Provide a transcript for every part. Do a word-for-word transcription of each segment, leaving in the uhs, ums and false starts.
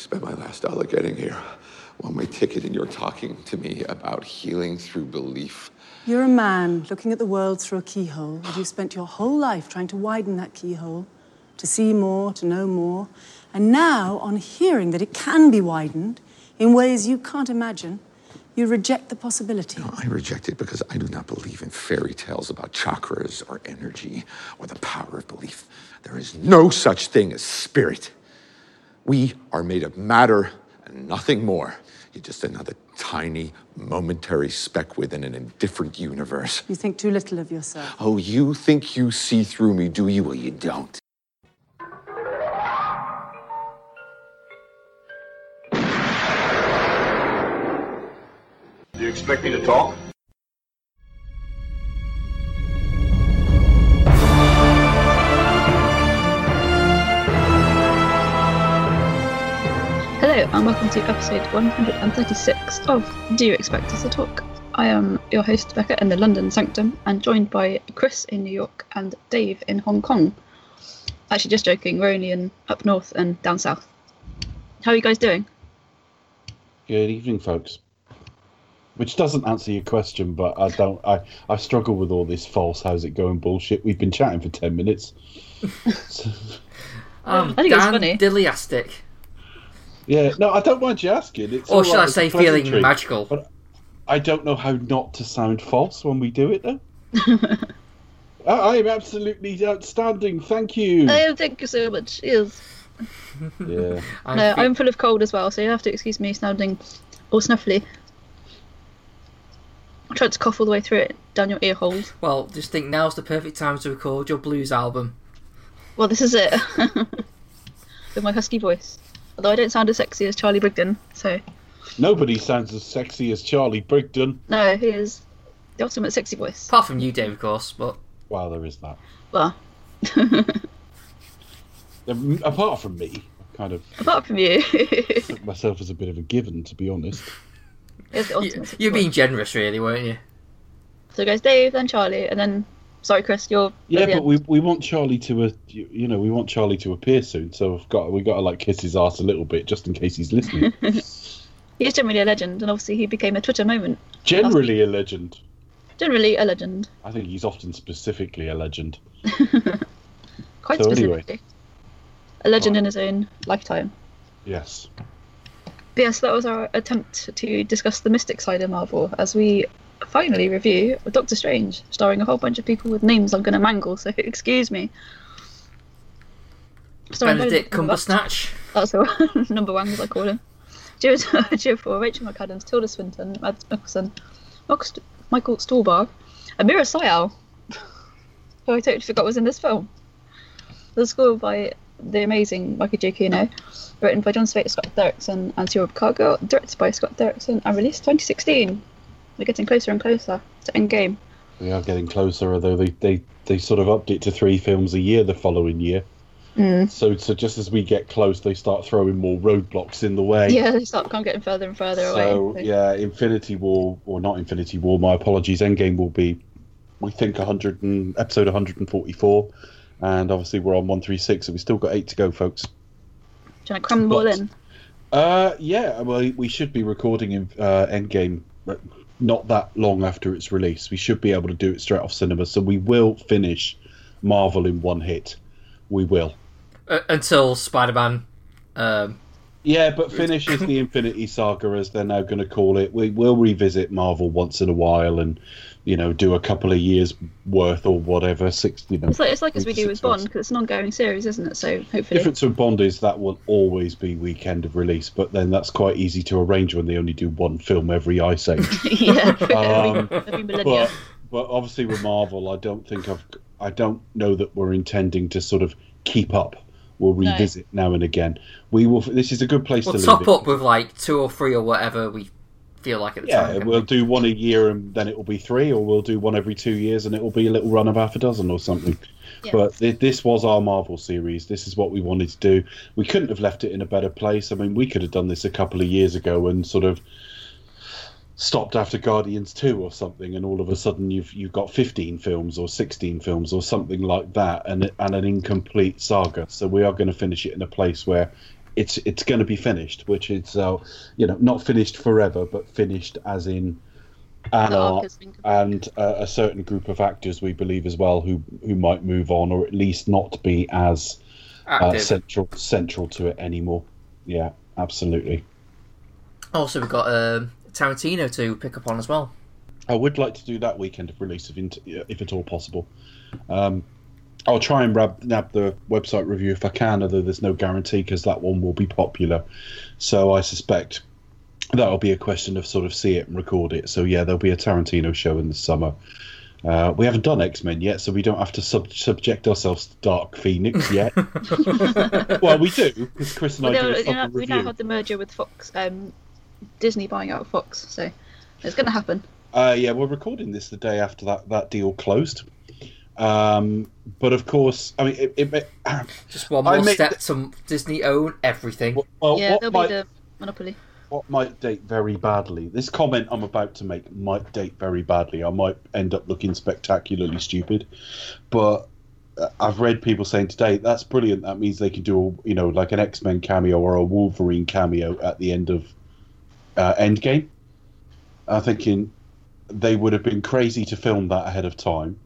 spent my last dollar getting here. One-way ticket, and you're talking to me about healing through belief. You're a man looking at the world through a keyhole, and you've spent your whole life trying to widen that keyhole, to see more, to know more. And now, on hearing that it can be widened in ways you can't imagine, you reject the possibility. No, I reject it because I do not believe in fairy tales about chakras or energy or the power of belief. There is no such thing as spirit. We are made of matter and nothing more. You're just another tiny, momentary speck within an indifferent universe. You think too little of yourself. Oh, you think you see through me, do you? Well, you don't. Do you expect me to talk? Hello and welcome to episode one hundred thirty-six of Do You Expect Us to Talk? I am your host Becca in the London Sanctum and joined by Chris in New York and Dave in Hong Kong. Actually, just joking, we're only in up north and down south. How are you guys doing? Good evening, folks. Which doesn't answer your question, but I don't. I, I struggle with all this false how's it going bullshit. We've been chatting for ten minutes. um, I think it's funny. Dilliastic. Yeah, no, I don't mind you asking. It's or should right, I say feeling magical? But I don't know how not to sound false when we do it, though. I, I am absolutely outstanding. Thank you. Oh, thank you so much. Yes. Yeah. I no, fe- I'm full of cold as well, so you have to excuse me sounding all snuffly. I tried to cough all the way through it, down your ear holes. Well, just think now's the perfect time to record your blues album. Well, this is it. With my husky voice. Although I don't sound as sexy as Charlie Brigden, so... Nobody sounds as sexy as Charlie Brigden. No, he is the ultimate sexy voice. Apart from you, Dave, of course, but... Well, there is that. Well. Apart from me, I kind of... Apart from you. I took myself as a bit of a given, to be honest. You, you're being generous, really, weren't you? So it goes Dave, then Charlie, and then... Sorry, Chris, you're... Yeah, but we we want Charlie to, uh, you, you know, we want Charlie to appear soon, so we've got we got to like kiss his ass a little bit just in case he's listening. He's generally a legend, and obviously he became a Twitter moment. Generally a legend. Generally a legend. I think he's often specifically a legend. Quite so specifically. Anyway. A legend right. In his own lifetime. Yes. But yes, that was our attempt to discuss the mystic side of Marvel as we... Finally, review Doctor Strange, starring a whole bunch of people with names I'm going to mangle, so excuse me. Starring Benedict Cumberbatch. That's the one, number one, as I call him. Chiwetel Ejiofor, Rachel McAdams, Tilda Swinton, Mads Mikkelsen, Michael Stuhlbarg, and Mira Sayal, who I totally forgot was in this film. The score by the amazing Michael J. Cuno, written by John Wick, Scott Derrickson, and Sierra Picargo, directed by Scott Derrickson, and released twenty sixteen. We're getting closer and closer to Endgame. We are getting closer, although they, they, they sort of upped it to three films a year the following year. Mm. So so just as we get close, they start throwing more roadblocks in the way. Yeah, they start kind of getting further and further so, away. So, yeah, Infinity War, or not Infinity War, my apologies, Endgame will be, we think, one hundred and, episode one hundred forty-four. And obviously we're on one thirty-six, so we've still got eight to go, folks. Trying to cram all in? Uh, yeah, well, we should be recording in, uh, Endgame... not that long after its release. We should be able to do it straight off cinema, so we will finish Marvel in one hit. We will. Uh, until Spider Man. Um... Yeah, but finish is the Infinity Saga, as they're now going to call it. We will revisit Marvel once in a while and, you know, do a couple of years worth or whatever. Six, you know, it's like, it's like as we do with Bond, because it's an ongoing series, isn't it? So hopefully. The difference with Bond is that will always be weekend of release, but then that's quite easy to arrange when they only do one film every ice age. Yeah, um, every millennium. But, but obviously with Marvel, I don't think I've, I don't know that we're intending to sort of keep up. We'll revisit no. now and again. We will. This is a good place we'll to leave it. We'll top up with like two or three or whatever we feel like at the yeah, time. Yeah, we'll we? do one a year and then it will be three, or we'll do one every two years and it will be a little run of half a dozen or something. Yeah. But th- this was our Marvel series. This is what we wanted to do. We couldn't have left it in a better place. I mean, we could have done this a couple of years ago and sort of stopped after Guardians two or something, and all of a sudden you've you've got fifteen films or sixteen films or something like that, and and an incomplete saga. So we are going to finish it in a place where it's it's going to be finished, which is uh, you know, not finished forever, but finished as in an arc and uh, a certain group of actors we believe as well who who might move on, or at least not be as uh, central central to it anymore. Yeah, absolutely. Also, we've got uh, Tarantino to pick up on as well. I would like to do that weekend of release, if, if at all possible. Um, I'll try and grab, nab the website review if I can, although there's no guarantee because that one will be popular. So I suspect that'll be a question of sort of see it and record it. So yeah, there'll be a Tarantino show in the summer. Uh, we haven't done X-Men yet, so we don't have to sub- subject ourselves to Dark Phoenix yet. Well, we do, because Chris and well, I did a know, review. We now have the merger with Fox, um, Disney buying out Fox, so it's going to happen. Uh, yeah, we're recording this the day after that, that deal closed. Um, but of course, I mean, it, it may, uh, just one more step th- to Disney own everything. Well, well, yeah, there'll might, be the monopoly. What might date very badly? This comment I'm about to make might date very badly. I might end up looking spectacularly stupid, but uh, I've read people saying today that's brilliant. That means they can do a, you know, like an X-Men cameo or a Wolverine cameo at the end of uh, Endgame. I'm thinking they would have been crazy to film that ahead of time.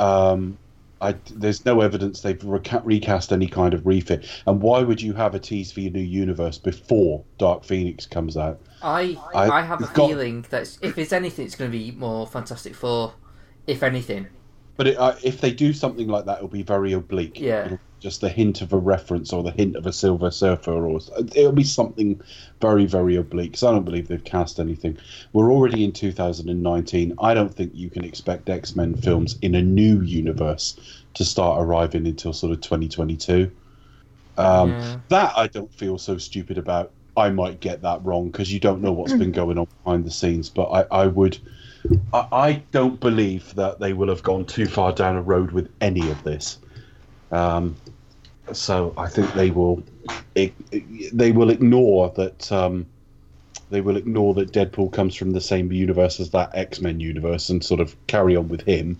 Um, I, there's no evidence they've reca- recast any kind of refit. And why would you have a tease for your new universe before Dark Phoenix comes out? I I, I have a got, feeling that if it's anything, it's going to be more Fantastic Four, if anything. But it, uh, if they do something like that, it'll be very oblique. Yeah. It'll be just the hint of a reference or the hint of a Silver Surfer, or it'll be something very, very oblique. Because I don't believe they've cast anything. We're already in two thousand nineteen. I don't think you can expect X-Men films in a new universe to start arriving until sort of twenty twenty-two. Um, yeah. That I don't feel so stupid about. I might get that wrong because you don't know what's been going on behind the scenes. But I, I would... I don't believe that they will have gone too far down a road with any of this. Um, so I think they will it, it, they will ignore that um, they will ignore that Deadpool comes from the same universe as that X-Men universe and sort of carry on with him.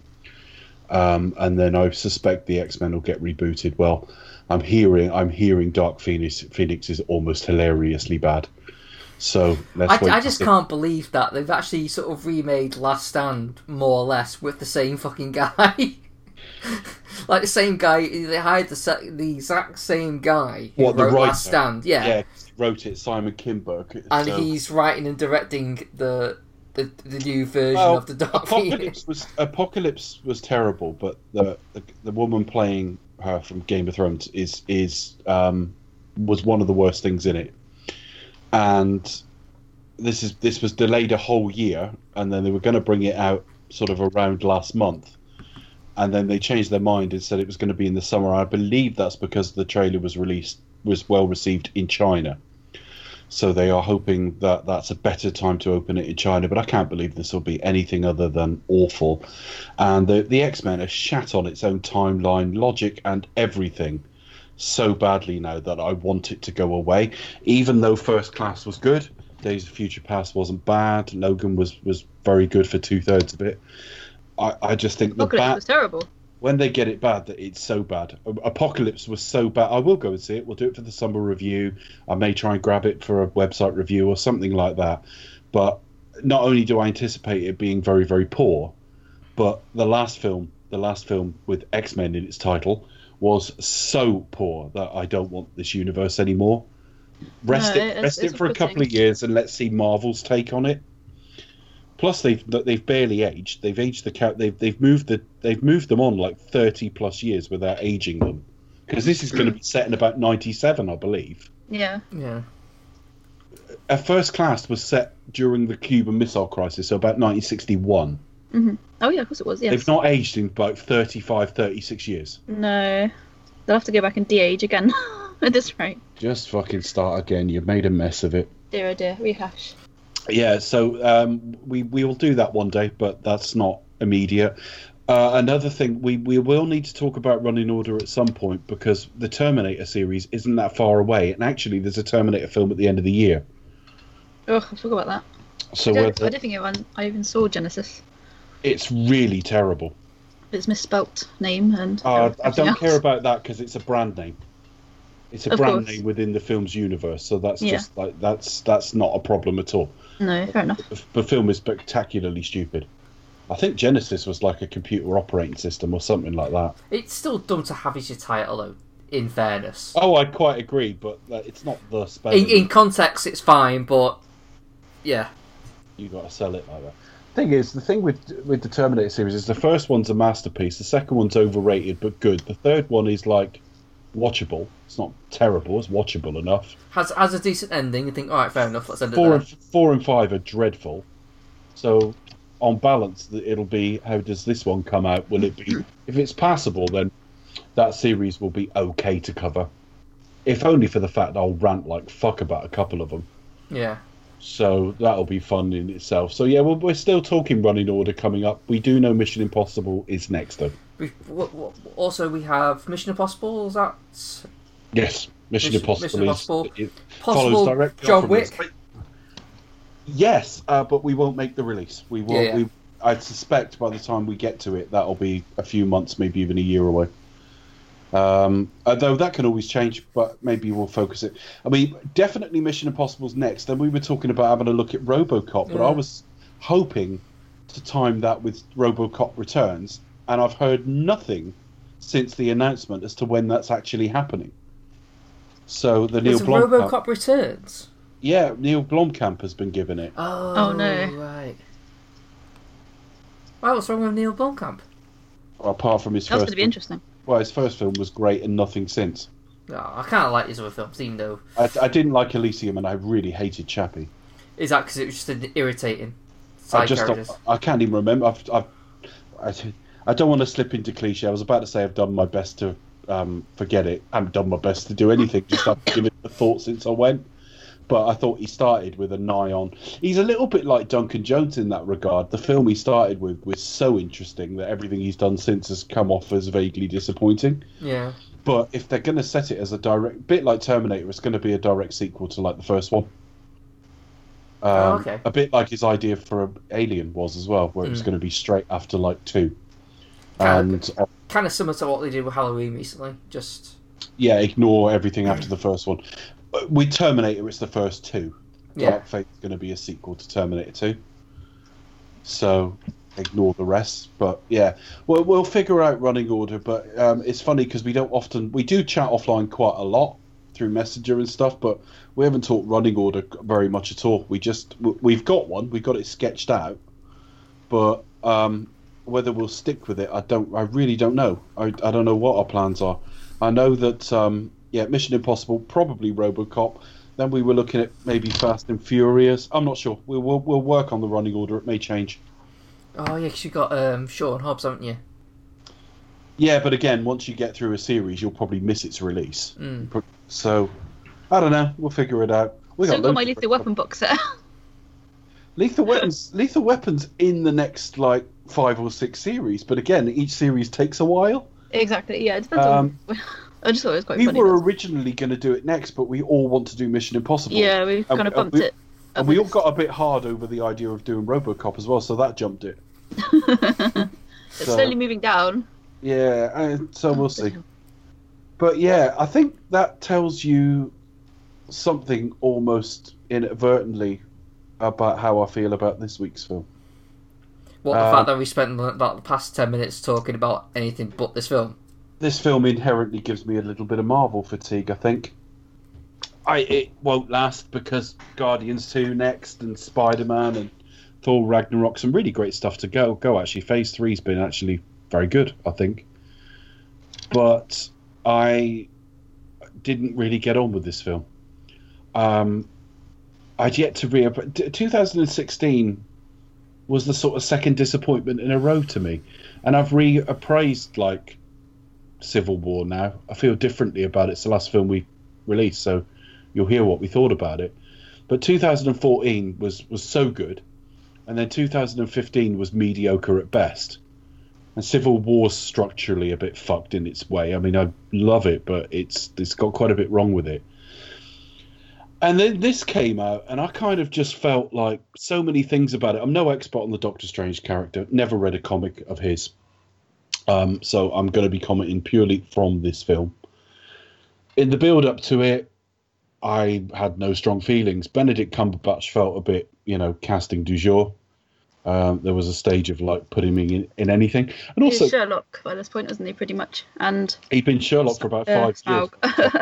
Um, and then I suspect the X-Men will get rebooted. Well, I'm hearing I'm hearing Dark Phoenix Phoenix is almost hilariously bad. So let's I, I just can't believe that they've actually sort of remade Last Stand more or less with the same fucking guy, like the same guy. They hired the the exact same guy who what, wrote the Last Stand. Yeah, yeah, wrote it Simon Kinberg, and so. He's writing and directing the the, the new version well, of the Dark Phoenix. Was, Apocalypse was terrible, but the, the the woman playing her from Game of Thrones is is um was one of the worst things in it. And this is this was delayed a whole year, and then they were going to bring it out sort of around last month, and then they changed their mind and said it was going to be in the summer. I believe that's because the trailer was released was well received in China, so they are hoping that that's a better time to open it in China. But I can't believe this will be anything other than awful. And the the X-Men are shat on its own timeline, logic, and everything. So badly now that I want it to go away. Even though First Class was good, Days of Future Past wasn't bad, Logan was, was very good for two thirds of it. I, I just think Apocalypse the bad was terrible. When they get it bad, that it's so bad. Apocalypse was so bad. I will go and see it. We'll do it for the summer review. I may try and grab it for a website review or something like that. But not only do I anticipate it being very, very poor, but the last film, the last film with X-Men in its title, was so poor that I don't want this universe anymore. Rest no, it, it's, rest it's it for a couple of years, and let's see Marvel's take on it. Plus, they've they've barely aged. They've aged the they've they've moved the they've moved them on like thirty plus years without aging them, because this is going to be set in about ninety-seven, I believe. Yeah, yeah. A First Class was set during the Cuban Missile Crisis, so about nineteen sixty-one. Mm-hmm. Oh yeah, of course it was. Yes. They've not aged in about thirty-five, thirty-six years. No, they'll have to go back and de-age again at this rate. Just fucking start again. You've made a mess of it. Dear, oh dear, rehash. Yeah, so um, we we will do that one day, but that's not immediate. Uh, another thing, we, we will need to talk about Running Order at some point, because the Terminator series isn't that far away, and actually there's a Terminator film at the end of the year. Oh, I forgot about that. So I don't, the... I don't think even, I even saw Genesis. It's really terrible. It's misspelt name and. Uh, I don't else. care about that because it's a brand name. It's a of brand course. name within the film's universe, so that's yeah. just like that's that's not a problem at all. No, fair enough. The, the film is spectacularly stupid. I think Genesis was like a computer operating system or something like that. It's still dumb to have as your title, though, in fairness. Oh, I quite agree, but it's not the spell. In, in context, it's fine, but yeah. You got to sell it like that. Thing is, the thing with with the Terminator series is the first one's a masterpiece, the second one's overrated but good, the third one is like watchable. It's not terrible, it's watchable enough. Has has a decent ending. You think, all right, fair enough, let's end four it there. And, four and five are dreadful. So, on balance, it'll be how does this one come out? Will it be if it's passable? Then that series will be okay to cover, if only for the fact I'll rant like fuck about a couple of them. Yeah. So that'll be fun in itself. So yeah, well, we're still talking running order coming up. We do know Mission Impossible is next, though. We, what, what, also, we have Mission Impossible. Is that? Yes, Mission, Mission Impossible. Mission Impossible. Is, it follows directly John Wick. This. Yes, uh, but we won't make the release. We will. Yeah, yeah. We, I suspect by the time we get to it, that'll be a few months, maybe even a year away. Um, although that can always change, but maybe we'll focus it. I mean, definitely Mission Impossible's next. Then we were talking about having a look at RoboCop, but yeah. I was hoping to time that with RoboCop Returns, and I've heard nothing since the announcement as to when that's actually happening. So the Neil Blomkamp RoboCop Returns. Yeah, Neil Blomkamp has been given it. Oh, oh no! Right. Wow, what's wrong with Neil Blomkamp? Well, apart from his that's first. That's going to be interesting. Well, his first film was great and nothing since. Oh, I kind of like his other films, even though... I, I didn't like Elysium and I really hated Chappie. Is that because it was just an irritating side I just characters? I can't even remember. I've, I've, I, I don't want to slip into cliche. I was about to say I've done my best to um, forget it. I haven't done my best to do anything. Just I've given it a thought since I went. But I thought he started with a nigh on. He's a little bit like Duncan Jones in that regard. The film he started with was so interesting that everything he's done since has come off as vaguely disappointing. Yeah. But if they're going to set it as a direct... bit like Terminator, it's going to be a direct sequel to like the first one. Um, oh, okay. A bit like his idea for Alien was as well, where mm. it was going to be straight after like two. Kind and of, uh, Kind of similar to what they did with Halloween recently. Just... Yeah, ignore everything after the first one. With Terminator, it's the first two. Yeah. Dark Fate is going to be a sequel to Terminator two. So, ignore the rest. But, yeah. Well, we'll figure out running order, but um, it's funny because we don't often... We do chat offline quite a lot through Messenger and stuff, but we haven't talked running order very much at all. We just... We've got one. We've got it sketched out. But um, whether we'll stick with it, I don't... I really don't know. I, I don't know what our plans are. I know that... Um, Yeah, Mission Impossible, probably RoboCop. Then we were looking at maybe Fast and Furious. I'm not sure. We'll we'll, we'll work on the running order. It may change. Oh, yeah, because you've got um, Sean Hobbs, haven't you? Yeah, but again, once you get through a series, you'll probably miss its release. Mm. So, I don't know. We'll figure it out. We got, got my Lethal Weapon box set. Lethal Weapons, Lethal Weapon's in the next, like, five or six series. But again, each series takes a while. Exactly, yeah. It depends um, on... I just thought it was quite we funny. We were originally going to do it next, but we all want to do Mission Impossible. Yeah, we've and, kind of bumped and we, it. And we all got a bit hard over the idea of doing RoboCop as well, so that jumped it. It's so, slowly moving down. Yeah, and so we'll see. But yeah, I think that tells you something almost inadvertently about how I feel about this week's film. What, the um, fact that we spent about the past ten minutes talking about anything but this film? This film inherently gives me a little bit of Marvel fatigue, I think. I It won't last because Guardians two next and Spider Man and Thor Ragnarok, some really great stuff to go. Go actually, Phase three's been actually very good, I think. But I didn't really get on with this film. Um, I'd yet to re... twenty sixteen was the sort of second disappointment in a row to me. And I've reappraised, like, Civil War now. I feel differently about it. It's the last film we released, so you'll hear what we thought about it. But two thousand fourteen was was so good, and then two thousand fifteen was mediocre at best. And Civil War's structurally a bit fucked in its way. I mean, I love it, but it's it's got quite a bit wrong with it. And then this came out, and I kind of just felt like so many things about it. I'm no expert on the Doctor Strange character. Never read a comic of his. Um, so I'm going to be commenting purely from this film. in the build-up to it, I had no strong feelings. Benedict Cumberbatch felt a bit, you know, casting du jour. Um, there was a stage of like putting me in, in anything, and also he's Sherlock by this point, isn't he? Pretty much, and he'd been Sherlock for about five uh, years.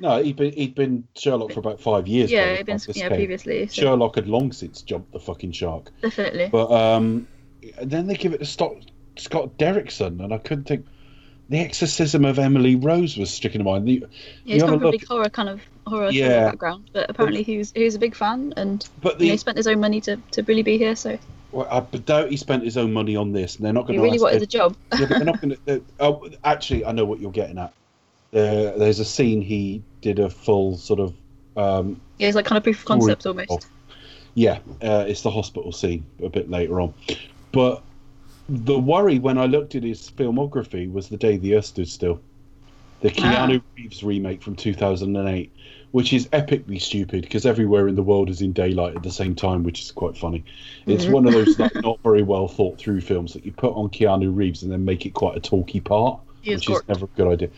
No, he'd been he'd been Sherlock for about five years. Yeah, he'd been yeah, previously. So. Sherlock had long since jumped the fucking shark. Definitely. But um, then they give it to Scott, Scott Derrickson, and I couldn't think. The Exorcism of Emily Rose was sticking in mind. The, yeah, he's got probably horror kind of horror yeah. background, but apparently he was he was a big fan, and but the, you know, he spent his own money to, to really be here. So. Well, I doubt he spent his own money on this, and they're not going to. He really wanted the job. Yeah, but they're not going to. Oh, actually, I know what you're getting at. Uh, there's a scene he did a full sort of. Um, yeah, it's like kind of proof of concept almost. Of. Yeah, uh, it's the hospital scene a bit later on, but the worry when I looked at his filmography was The Day the Earth Stood Still, the Keanu ah. Reeves remake from two thousand eight, which is epically stupid because everywhere in the world is in daylight at the same time, which is quite funny. It's mm-hmm. one of those like, not very well thought through films that you put on Keanu Reeves and then make it quite a talky part, he is which gorgeous. Is never a good idea.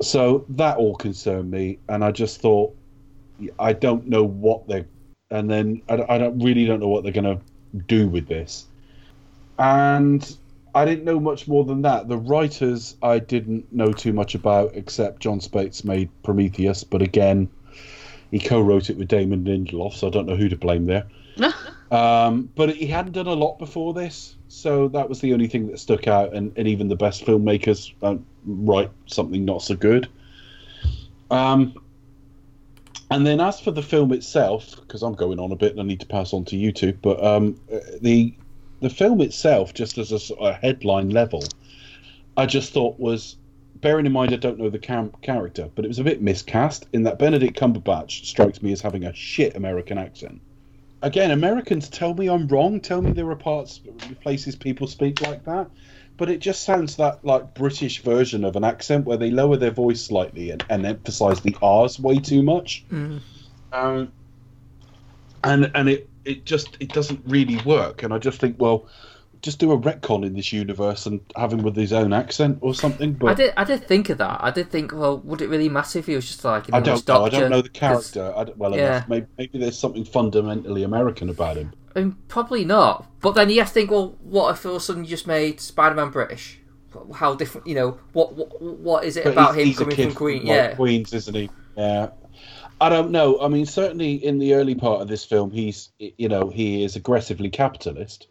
So that all concerned me, and I just thought, I don't know what they're... And then I, I don't, really don't know what they're going to do with this. And I didn't know much more than that. The writers I didn't know too much about, except John Spates made Prometheus, but again, he co-wrote it with Damon Lindelof, so I don't know who to blame there. um, but he hadn't done a lot before this, so that was the only thing that stuck out, and, and even the best filmmakers don't write something not so good. Um, and then as for the film itself, because I'm going on a bit and I need to pass on to you two, but um, the... The film itself, just as a, a headline level, I just thought was, bearing in mind I don't know the cam- character, but it was a bit miscast in that Benedict Cumberbatch strikes me as having a shit American accent. Again, Americans tell me I'm wrong, tell me there are parts, places people speak like that, but it just sounds that like British version of an accent where they lower their voice slightly and, and emphasise the R's way too much. Mm. Um, and and it. It just it doesn't really work, and I just think, well, just do a retcon in this universe and have him with his own accent or something. But I did I did think of that. I did think, well, would it really matter if he was just like an I don't know. I don't know the character. I don't, well, yeah. maybe, maybe there's something fundamentally American about him. I mean, probably not. But then you have to think, well, what if all of a sudden you just made Spider Man British? How different, you know? What what what is it but about he's, him he's coming from Queen? Yeah, Queens, isn't he? Yeah. I don't know. I mean, certainly in the early part of this film, he's, you know, he is aggressively capitalist,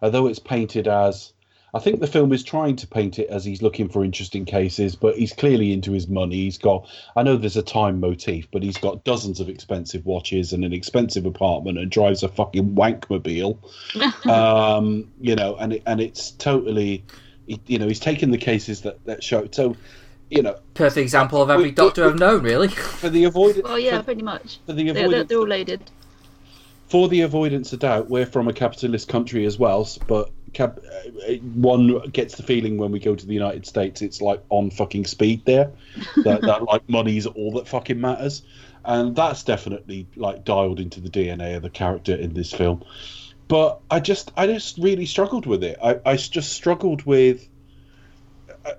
although it's painted as, I think the film is trying to paint it as he's looking for interesting cases, but he's clearly into his money. He's got, I know there's a time motif, but he's got dozens of expensive watches and an expensive apartment and drives a fucking wankmobile, um, you know, and it, and it's totally, you know, he's taking the cases that, that show. So, you know, perfect example of every we, doctor we, I've known, really. For the avoidance, well, yeah, for, pretty much. For the avoidance, they're, they're all loaded. For the avoidance of doubt, we're from a capitalist country as well, but cap, one gets the feeling when we go to the United States, it's like on fucking speed there. that, that like money's all that fucking matters, and that's definitely like dialed into the D N A of the character in this film. But I just, I just really struggled with it. I, I just struggled with.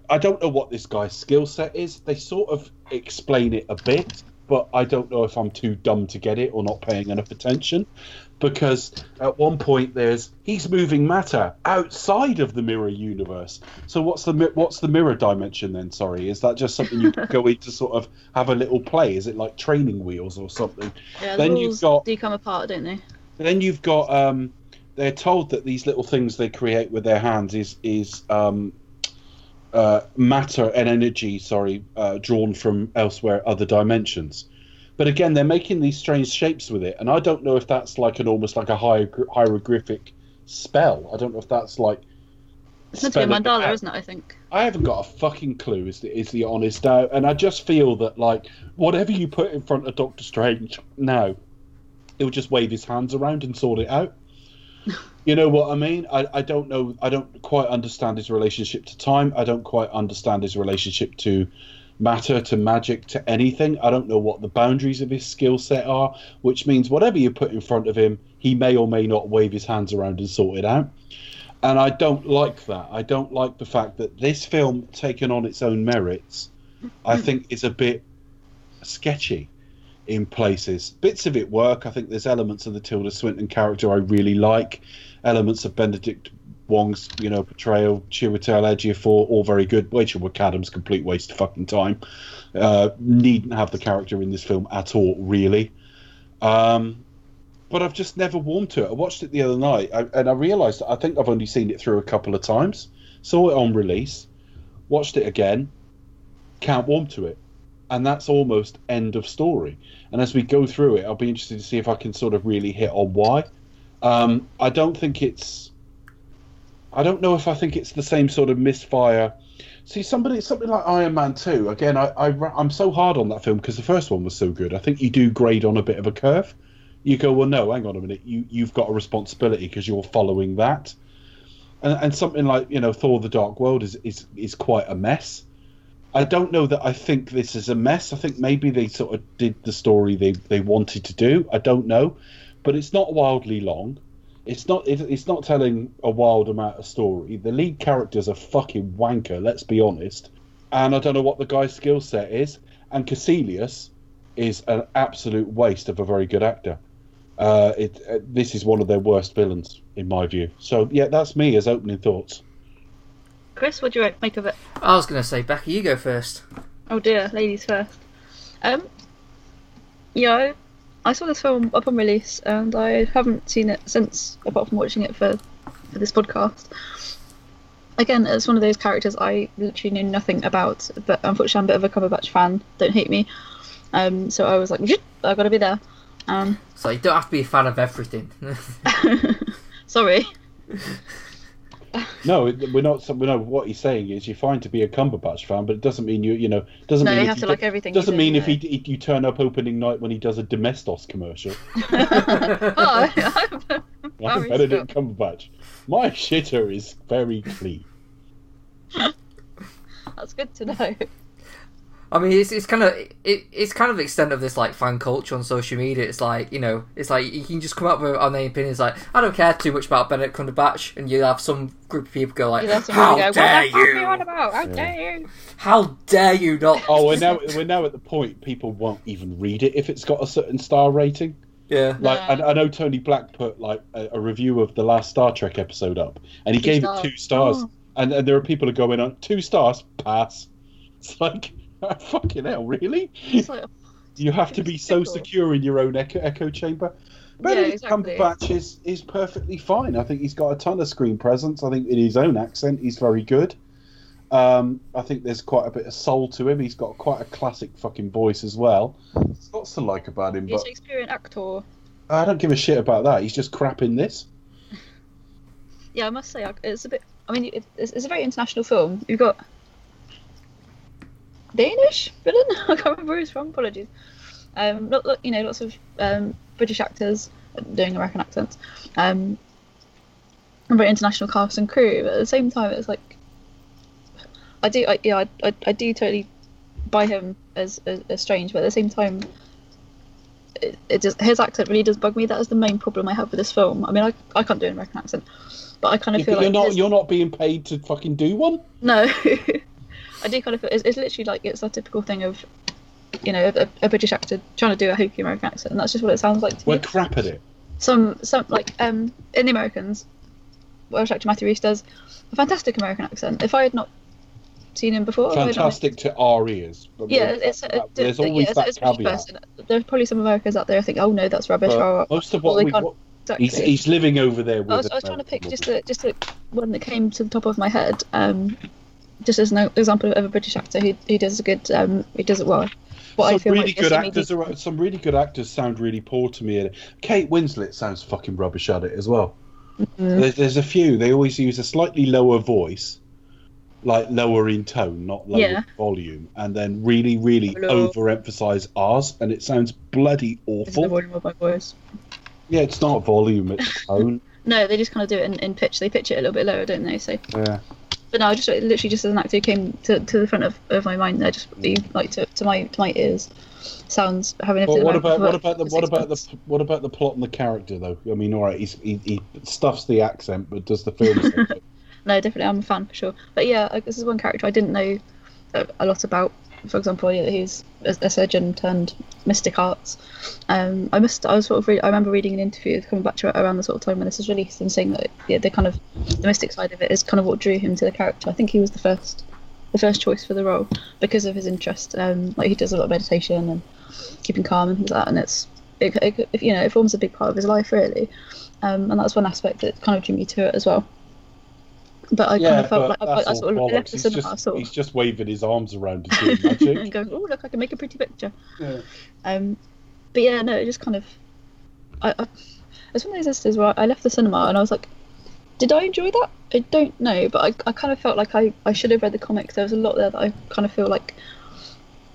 I don't know what this guy's skill set is. They sort of explain it a bit, but I don't know if I'm too dumb to get it or not paying enough attention. Because at one point there's he's moving matter outside of the mirror universe. So what's the what's the mirror dimension then? Sorry, is that just something you go in to sort of have a little play? Is it like training wheels or something? Yeah, then the rules you've got, do come apart, don't they? Then you've got um, they're told that these little things they create with their hands is is. Um, Uh, matter and energy, sorry, uh, drawn from elsewhere, other dimensions. But again, they're making these strange shapes with it, and I don't know if that's like an almost like a hierog- hieroglyphic spell. I don't know if that's like. It's meant to be a mandala, isn't it? I think. I haven't got a fucking clue. Is the is the honest doubt, and I just feel that like whatever you put in front of Doctor Strange now, he'll just wave his hands around and sort it out. You know what I mean? I, I don't know. I don't quite understand his relationship to time. I don't quite understand his relationship to matter, to magic, to anything. I don't know what the boundaries of his skill set are, which means whatever you put in front of him, he may or may not wave his hands around and sort it out. And I don't like that. I don't like the fact that this film, taken on its own merits, I think is a bit sketchy in places. Bits of it work. I think there's elements of the Tilda Swinton character I really like. Elements of Benedict Wong's, you know, portrayal, Chiwetel Ejiofor, all very good. Rachel McAdams, complete waste of fucking time. Uh, needn't have the character in this film at all, really. Um, but I've just never warmed to it. I watched it the other night, I, and I realised I think I've only seen it through a couple of times. Saw it on release, watched it again, can't warm to it. And that's almost end of story. And as we go through it, I'll be interested to see if I can sort of really hit on why. Um, I don't think it's... I don't know if I think it's the same sort of misfire. See, somebody, something like Iron Man two, again, I, I, I'm so hard on that film because the first one was so good. I think you do grade on a bit of a curve. You go, well, no, hang on a minute. You, you've got a responsibility because you're following that. And, and something like, you know, Thor the Dark World is, is, is quite a mess. I don't know that I think this is a mess. I think maybe they sort of did the story they, they wanted to do. I don't know. But it's not wildly long. It's not it, it's not telling a wild amount of story. The lead character's a fucking wanker, let's be honest. And I don't know what the guy's skill set is. And Kaecilius is an absolute waste of a very good actor. Uh, it uh, this is one of their worst villains, in my view. So, yeah, that's me as opening thoughts. Chris, what do you make of it? I was going to say, Becky, you go first. Oh dear, ladies first. Um, you know, I saw this film upon release, and I haven't seen it since, apart from watching it for, for this podcast. Again, it's one of those characters I literally know nothing about, but unfortunately I'm a bit of a Cumberbatch fan, don't hate me. Um, so I was like, I've got to be there. Um, so you don't have to be a fan of everything. Sorry. No, we're not. We know what he's saying is you're fine to be a Cumberbatch fan, but it doesn't mean you, you know, doesn't no, mean you have to like do, everything. Doesn't mean if he, he you turn up opening night when he does a Domestos commercial. Oh, I'm, I'm Benedict Cumberbatch. My shitter is very clean. That's good to know. I mean, it's it's kind of it, it's kind of the extent of this like fan culture on social media. It's like, you know, it's like you can just come up with unnamed opinions. Like, I don't care too much about Benedict Cumberbatch, and you have some group of people go like, "How go, dare what the you? Fuck are you on about? How yeah. dare you? How dare you not?" Oh, we're now we're now at the point people won't even read it if it's got a certain star rating. Yeah, like yeah. I, I know Tony Black put like a, a review of the last Star Trek episode up, and he two gave stars. it two stars, oh. and and there are people who are going on two stars pass. It's like. Fucking hell, really? Like, you have to be so secure in your own echo, echo chamber. But yeah, exactly. Cumberbatch is, is perfectly fine. I think he's got a ton of screen presence. I think in his own accent, he's very good. Um, I think there's quite a bit of soul to him. He's got quite a classic fucking voice as well. There's lots to like about him. He's but an experienced actor. I don't give a shit about that. He's just crap in this. Yeah, I must say, it's a bit... I mean, it's, it's a very international film. You've got... Danish villain? I can't remember where he's from, apologies. Um, not, you know, lots of um, British actors doing American accents. Um, a very international cast and crew, but at the same time, it's like I do, I, yeah, I, I do totally buy him as, as, as strange, but at the same time, it, it just his accent really does bug me. That is the main problem I have with this film. I mean, I, I can't do an American accent, but I kind of feel you're like not his... you're not being paid to fucking do one. No. I do kind of feel, it's, it's literally like it's that typical thing of, you know, a, a British actor trying to do a hokey American accent, and that's just what it sounds like to We're me. We're crap at it. Some, some like, um, in The Americans, Welsh actor Matthew Rhys does a fantastic American accent. If I had not seen him before... Fantastic to our ears. Yeah, it's, that, it's, there's always yeah, that it's, it's caveat. There's probably some Americans out there who think, oh no, that's rubbish. Or, most of what we... What, exactly. he's, he's living over there with I was, I was trying to pick just a, just a one that came to the top of my head, um... just as an example of a British actor who who does a good um who does it well. What some I feel really like good actors are, some really good actors sound really poor to me. Kate Winslet sounds fucking rubbish at it as well. Mm-hmm. There's there's a few. They always use a slightly lower voice, like lower in tone, not lower yeah. in volume, and then really really Hello. overemphasize R's, and it sounds bloody awful. It's the volume of my voice. Yeah, it's not volume, it's tone. No, they just kind of do it in, in pitch. They pitch it a little bit lower, don't they? So yeah. But no, just literally just as an actor who came to, to the front of, of my mind there, just like to, to my to my ears, sounds having. But what about what about the what about the what about the plot and the character though? I mean, all right, he's, he he stuffs the accent, but does the film? No, definitely, I'm a fan for sure. But yeah, this is one character I didn't know a lot about, for example, yeah, he's a surgeon turned mystic arts. Um, I must. I was sort of. Re- I remember reading an interview with Cumberbatch around the sort of time when this was released, and saying that yeah, the kind of the mystic side of it is kind of what drew him to the character. I think he was the first, the first choice for the role because of his interest. Um, like he does a lot of meditation and keeping calm and things like that, and it's it, it you know it forms a big part of his life really, um, and that's one aspect that kind of drew me to it as well. But I yeah, kind of felt like I, I sort of left the cinema. Just, sort of. He's just waving his arms around and doing magic. And going, oh, look, I can make a pretty picture. Yeah. Um, but yeah, no, it just kind of... I, I, it's one of those instances where I left the cinema and I was like, did I enjoy that? I don't know, but I, I kind of felt like I, I should have read the comics. There was a lot there that I kind of feel like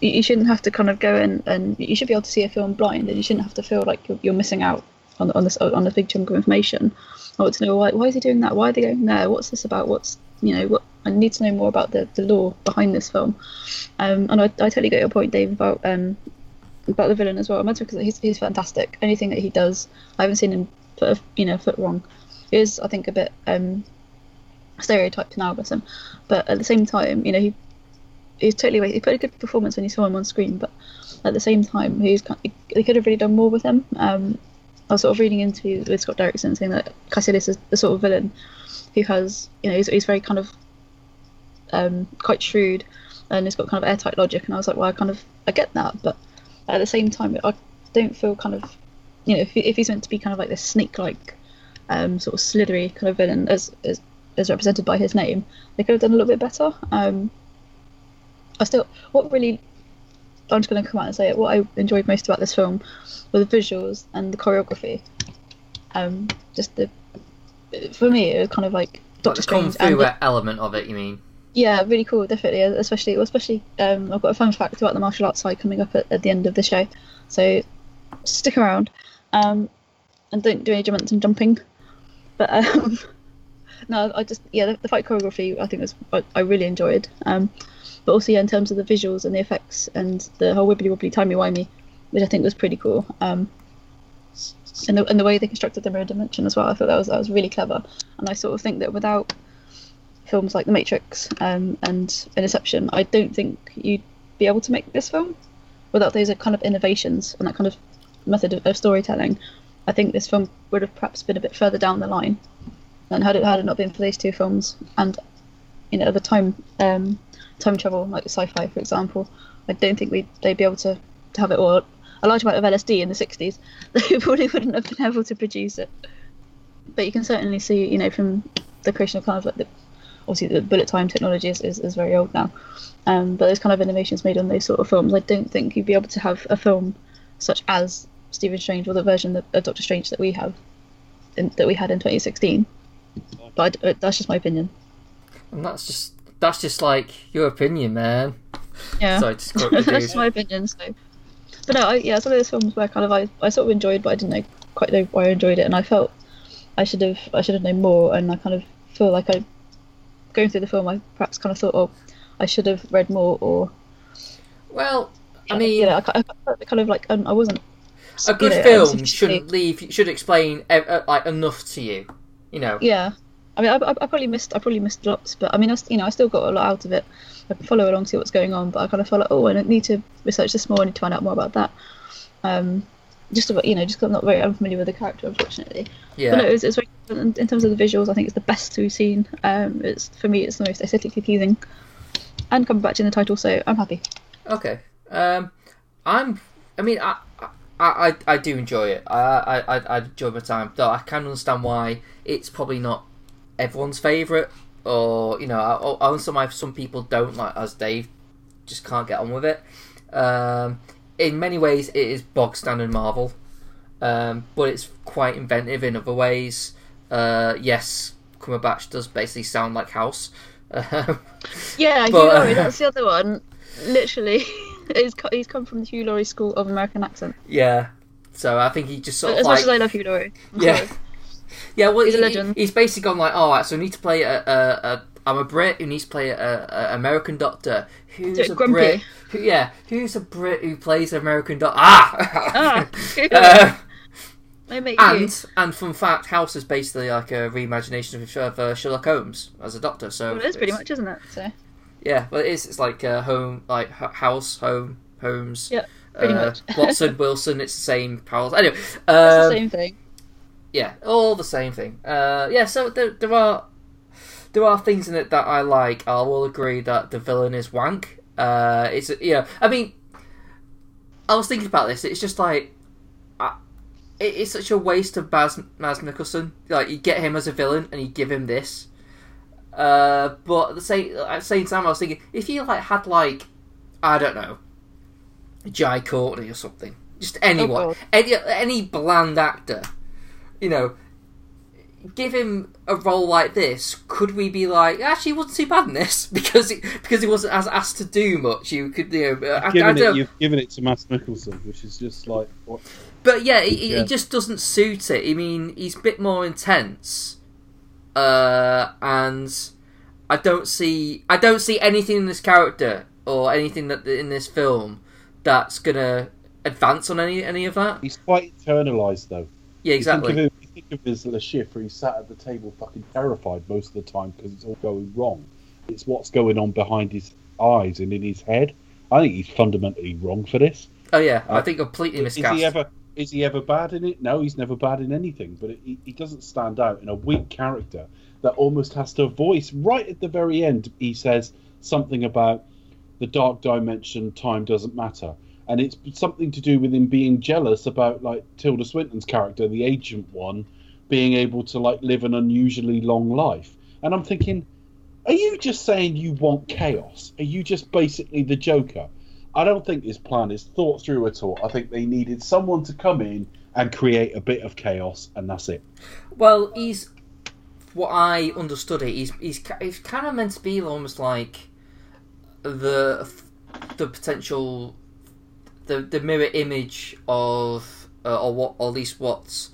you, you shouldn't have to kind of go in and... You should be able to see a film blind and you shouldn't have to feel like you're, you're missing out on on this on a big chunk of information. I want to know why why is he doing that? Why are they going there? What's this about? What's you know, what I need to know more about the, the lore behind this film. Um, and I, I totally get your point, Dave, about um about the villain as well. Mads Mikkelsen, he's he's fantastic. Anything that he does, I haven't seen him put a, you know foot wrong. He is, I think, a bit um stereotyped now with him, but at the same time, you know, he he's totally he put a good performance when you saw him on screen, but at the same time, he's they could have really done more with him. Um, I was sort of reading into with Scott Derrickson saying that Kaecilius is the sort of villain who has, you know, he's, he's very kind of um, quite shrewd and he's got kind of airtight logic. And I was like, well, I kind of, I get that. But at the same time, I don't feel kind of, you know, if, if he's meant to be kind of like this snake-like um, sort of slithery kind of villain as, as as represented by his name, they could have done a little bit better. Um, I still, what really... I'm just going to come out and say it. What I enjoyed most about this film were the visuals and the choreography. Um, just the for me, it was kind of like Doctor Strange. The kung fu element of it, you mean? Yeah, really cool, definitely. Especially, well, especially, um, I've got a fun fact about the martial arts side coming up at, at the end of the show, so stick around um, and don't do any jumps and jumping. But um, no, I just yeah, the, the fight choreography I think was I, I really enjoyed. Um, But also, yeah, in terms of the visuals and the effects and the whole wibbly-wobbly, timey-wimey, which I think was pretty cool. Um, and the and the way they constructed the mirror dimension as well, I thought that was that was really clever. And I sort of think that without films like The Matrix um, and Inception, I don't think you'd be able to make this film without those kind of innovations and that kind of method of, of storytelling. I think this film would have perhaps been a bit further down the line, and had it had it not been for these two films and you know the time. Um, time travel, like sci-fi, for example, I don't think we'd, they'd be able to, to have it all. A large amount of L S D in the sixties, they probably wouldn't have been able to produce it. But you can certainly see, you know, from the creation of kind of like the, obviously the bullet time technology is, is, is very old now, um, but those kind of innovations made on those sort of films, I don't think you'd be able to have a film such as Stephen Strange or the version of Doctor Strange that we have, in, that we had in twenty sixteen. But I, that's just my opinion. And that's just That's just like your opinion, man. Yeah, Sorry, just that's just my opinion. So, but no, I, yeah, it's one of those films where kind of I, I sort of enjoyed, but I didn't know, quite know why I enjoyed it, and I felt I should have I should have known more, and I kind of feel like I going through the film, I perhaps kind of thought, oh, I should have read more, or well, I mean, you know, I, I kind of like um, I wasn't a good you know, film shouldn't leave should explain like enough to you, you know. Yeah. I mean, I, I probably missed, I probably missed lots, but I mean, I, you know, I still got a lot out of it. I can follow along, see what's going on, but I kind of felt like, oh, I need to research this more, I need to find out more about that. Um, just about, you know, just because I'm not very unfamiliar with the character, unfortunately. Yeah. But no, it's it's very, in, in terms of the visuals, I think it's the best we've seen. Um, it's for me, it's the most aesthetically pleasing, and Cumberbatch in the title, so I'm happy. Okay. Um, I'm. I mean, I, I, I, I do enjoy it. I, I, I, I enjoy my time, though I can understand why it's probably not everyone's favourite, or you know, I understand why some people don't like, as Dave just can't get on with it. Um, in many ways, it is bog standard Marvel, um, but it's quite inventive in other ways. Uh, yes, Cumberbatch does basically sound like House. Yeah, Hugh Laurie, that's the other one. Literally, he's come from the Hugh Laurie School of American Accent. Yeah, so I think he just sort of as like, much as I love Hugh Laurie. I'm yeah. Sorry. Yeah, well, he's, he, he's basically gone like, all right, so I need to play a, a, a I'm a Brit who needs to play a, a American doctor who's a grumpy. Brit, who, yeah, who's a Brit who plays an American doctor. Ah, ah, uh, make and you. And fun fact, House is basically like a reimagination of uh, Sherlock Holmes as a doctor. So well, it is pretty much, isn't it? So Yeah, well, it is. It's like uh, home, like house, home, homes. Yeah, pretty uh, much. Watson, Wilson. It's the same powers. Anyway, um, it's the same thing. Yeah, all the same thing. Uh, yeah, so there, there are there are things in it that I like. I will agree that the villain is wank. Uh, it's yeah. You know, I mean, I was thinking about this. It's just like. It's such a waste of Mads, Mads Mikkelsen. Like, you get him as a villain and you give him this. Uh, but at the same at the same time, I was thinking if he like had like I don't know, Jai Courtney or something, just anyone, oh, any any bland actor, you know, give him a role like this. Could we be like actually he wasn't too bad in this because he, because he wasn't as asked to do much. You could you know, you've, I, given I don't... it, you've given it to Mads Mikkelsen, which is just like what. But yeah, he, yeah. he just doesn't suit it. I mean, he's a bit more intense, uh, and I don't see I don't see anything in this character or anything that in this film that's gonna advance on any any of that. He's quite internalised, though. Yeah, exactly. You think of, him, you think of his little shift where he sat at the table, fucking terrified most of the time because it's all going wrong. It's what's going on behind his eyes and in his head. I think he's fundamentally wrong for this. Oh yeah, uh, I think completely miscast. Is he ever? Is he ever bad in it? No, he's never bad in anything, but it, he doesn't stand out in a weak character that almost has to voice. Right at the very end, he says something about the dark dimension, time doesn't matter. And it's something to do with him being jealous about, like, Tilda Swinton's character, the agent one, being able to, like, live an unusually long life. And I'm thinking, are you just saying you want chaos? Are you just basically the Joker? I don't think this plan is thought through at all. I think they needed someone to come in and create a bit of chaos, and that's it. Well, he's... What I understood it, he's he's, he's kind of meant to be almost like the the potential... The, the mirror image of... Uh, or what, or at least what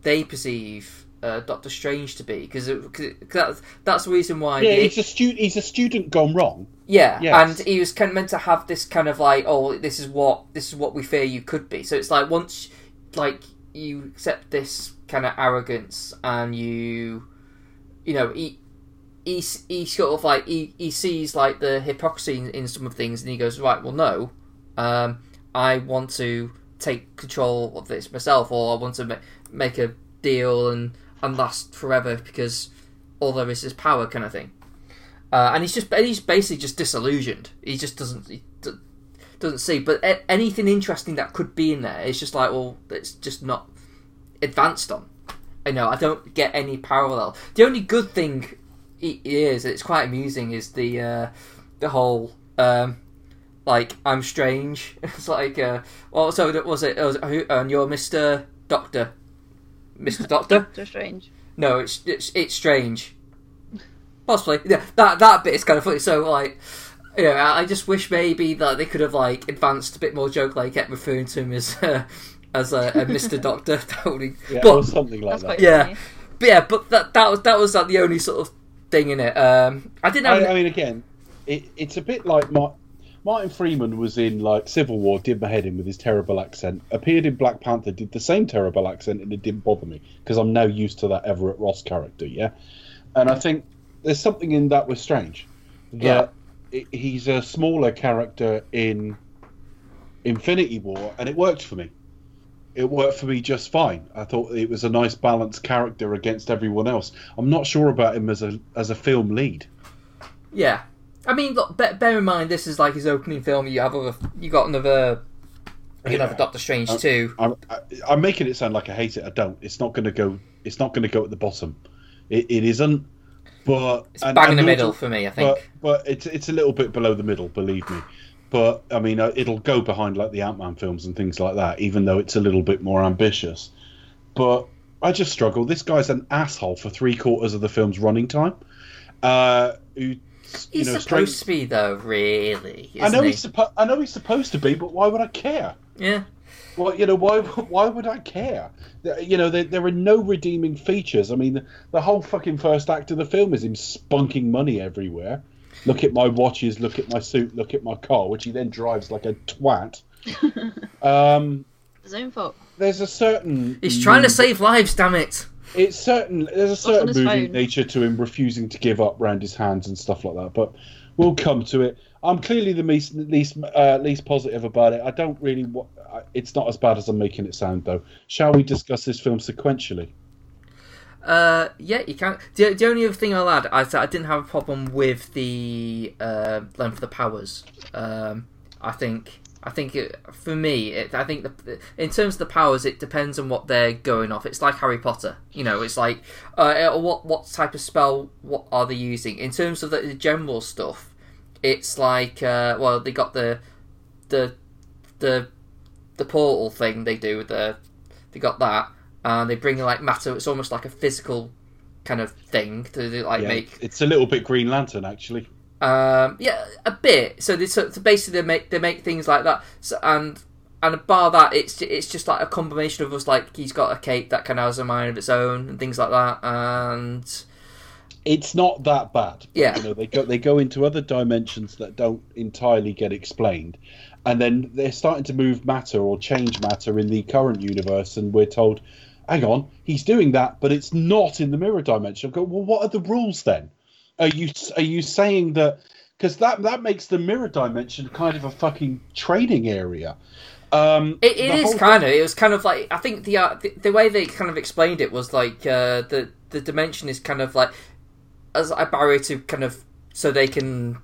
they perceive uh, Doctor Strange to be. Because that, that's the reason why... Yeah, he's a, stu- he's a student gone wrong. Yeah, yes. And he was kind of meant to have this kind of like, oh, this is what this is what we fear you could be. So it's like once, like you accept this kind of arrogance, and you, you know, he, he, he sort of like he, he sees like the hypocrisy in, in some of things, and he goes, right, well, no, um, I want to take control of this myself, or I want to ma- make a deal and and last forever because all there is is power, kind of thing. Uh, and he's just—he's basically just disillusioned. He just doesn't he d- doesn't see. But a- anything interesting that could be in there, it's just like, well, it's just not advanced on. I know I don't get any parallel. The only good thing it is—it's quite amusing—is the uh, the whole um, like I'm strange. It's like uh, well, so that was it. Was it and you're Mister Doctor, Mister Doctor. Doctor Strange. No, it's it's it's strange. Possibly, yeah. That that bit is kind of funny. So, like, you know, I, I just wish maybe that they could have like advanced a bit more joke, like kept referring to him as uh, as a, a Mister Doctor, yeah, but, or something like that. Yeah, but yeah, but that that was that was like, the only sort of thing in it. Um, I didn't. Have I, I mean, again, it, it's a bit like Mar- Martin Freeman was in like Civil War, did my head in with his terrible accent. Appeared in Black Panther, did the same terrible accent, and it didn't bother me because I'm now used to that Everett Ross character. Yeah, and I think. There's something in that was strange. That yeah. it, he's a smaller character in Infinity War, and it worked for me. It worked for me just fine. I thought it was a nice balanced character against everyone else. I'm not sure about him as a as a film lead. Yeah, I mean, look, bear in mind this is like his opening film. You have other, you got another, you yeah. have a Doctor Strange I'm, too. I'm, I'm making it sound like I hate it. I don't. It's not going to go. It's not going to go at the bottom. It, it isn't. But, it's bang and, and in the middle for me, I think. But, but it's it's a little bit below the middle, believe me. But, I mean, it'll go behind, like, the Ant-Man films and things like that, even though it's a little bit more ambitious. But I just struggle. This guy's an asshole for three quarters of the film's running time. Uh, who, he's you know, supposed straight... to be, though, really, isn't I know he? he's suppo- I know he's supposed to be, but why would I care? Yeah. Well, you know, why Why would I care? You know, there, there are no redeeming features. I mean, the, the whole fucking first act of the film is him spunking money everywhere. Look at my watches, look at my suit, look at my car, which he then drives like a twat. Um, his own fault. There's a certain... He's trying to save lives, damn it. It's certain... There's a certain movie nature to him refusing to give up round his hands and stuff like that, but We'll come to it. I'm clearly the least least, uh, least positive about it. I don't really... Wa- it's not as bad as I'm making it sound, though. Shall we discuss this film sequentially? Uh, yeah, you can. The, the only other thing I'll add, I I didn't have a problem with the uh, length of the powers. Um, I think... I think it, for me, it, I think the, in terms of the powers, it depends on what they're going off. It's like Harry Potter, you know. It's like uh, what what type of spell what are they using? In terms of the, the general stuff, it's like uh, well, they got the the the the portal thing they do. The they got that, and they bring like matter. It's almost like a physical kind of thing to like yeah, make. It's a little bit Green Lantern, actually. Um, yeah, a bit. So, they, so basically, they make they make things like that, so, and and bar that, it's it's just like a combination of us. Like he's got a cape that kind of has a mind of its own and things like that, and it's not that bad. But, yeah, you know, they go they go into other dimensions that don't entirely get explained, and then they're starting to move matter or change matter in the current universe, and we're told, hang on, he's doing that, but it's not in the mirror dimension. I go, well, what are the rules then? Are you are you saying that... Because that, that makes the mirror dimension kind of a fucking trading area. Um, it it is kind thing... of. It was kind of like... I think the, uh, the the way they kind of explained it was like uh, the, the dimension is kind of like... as a barrier to kind of... so they can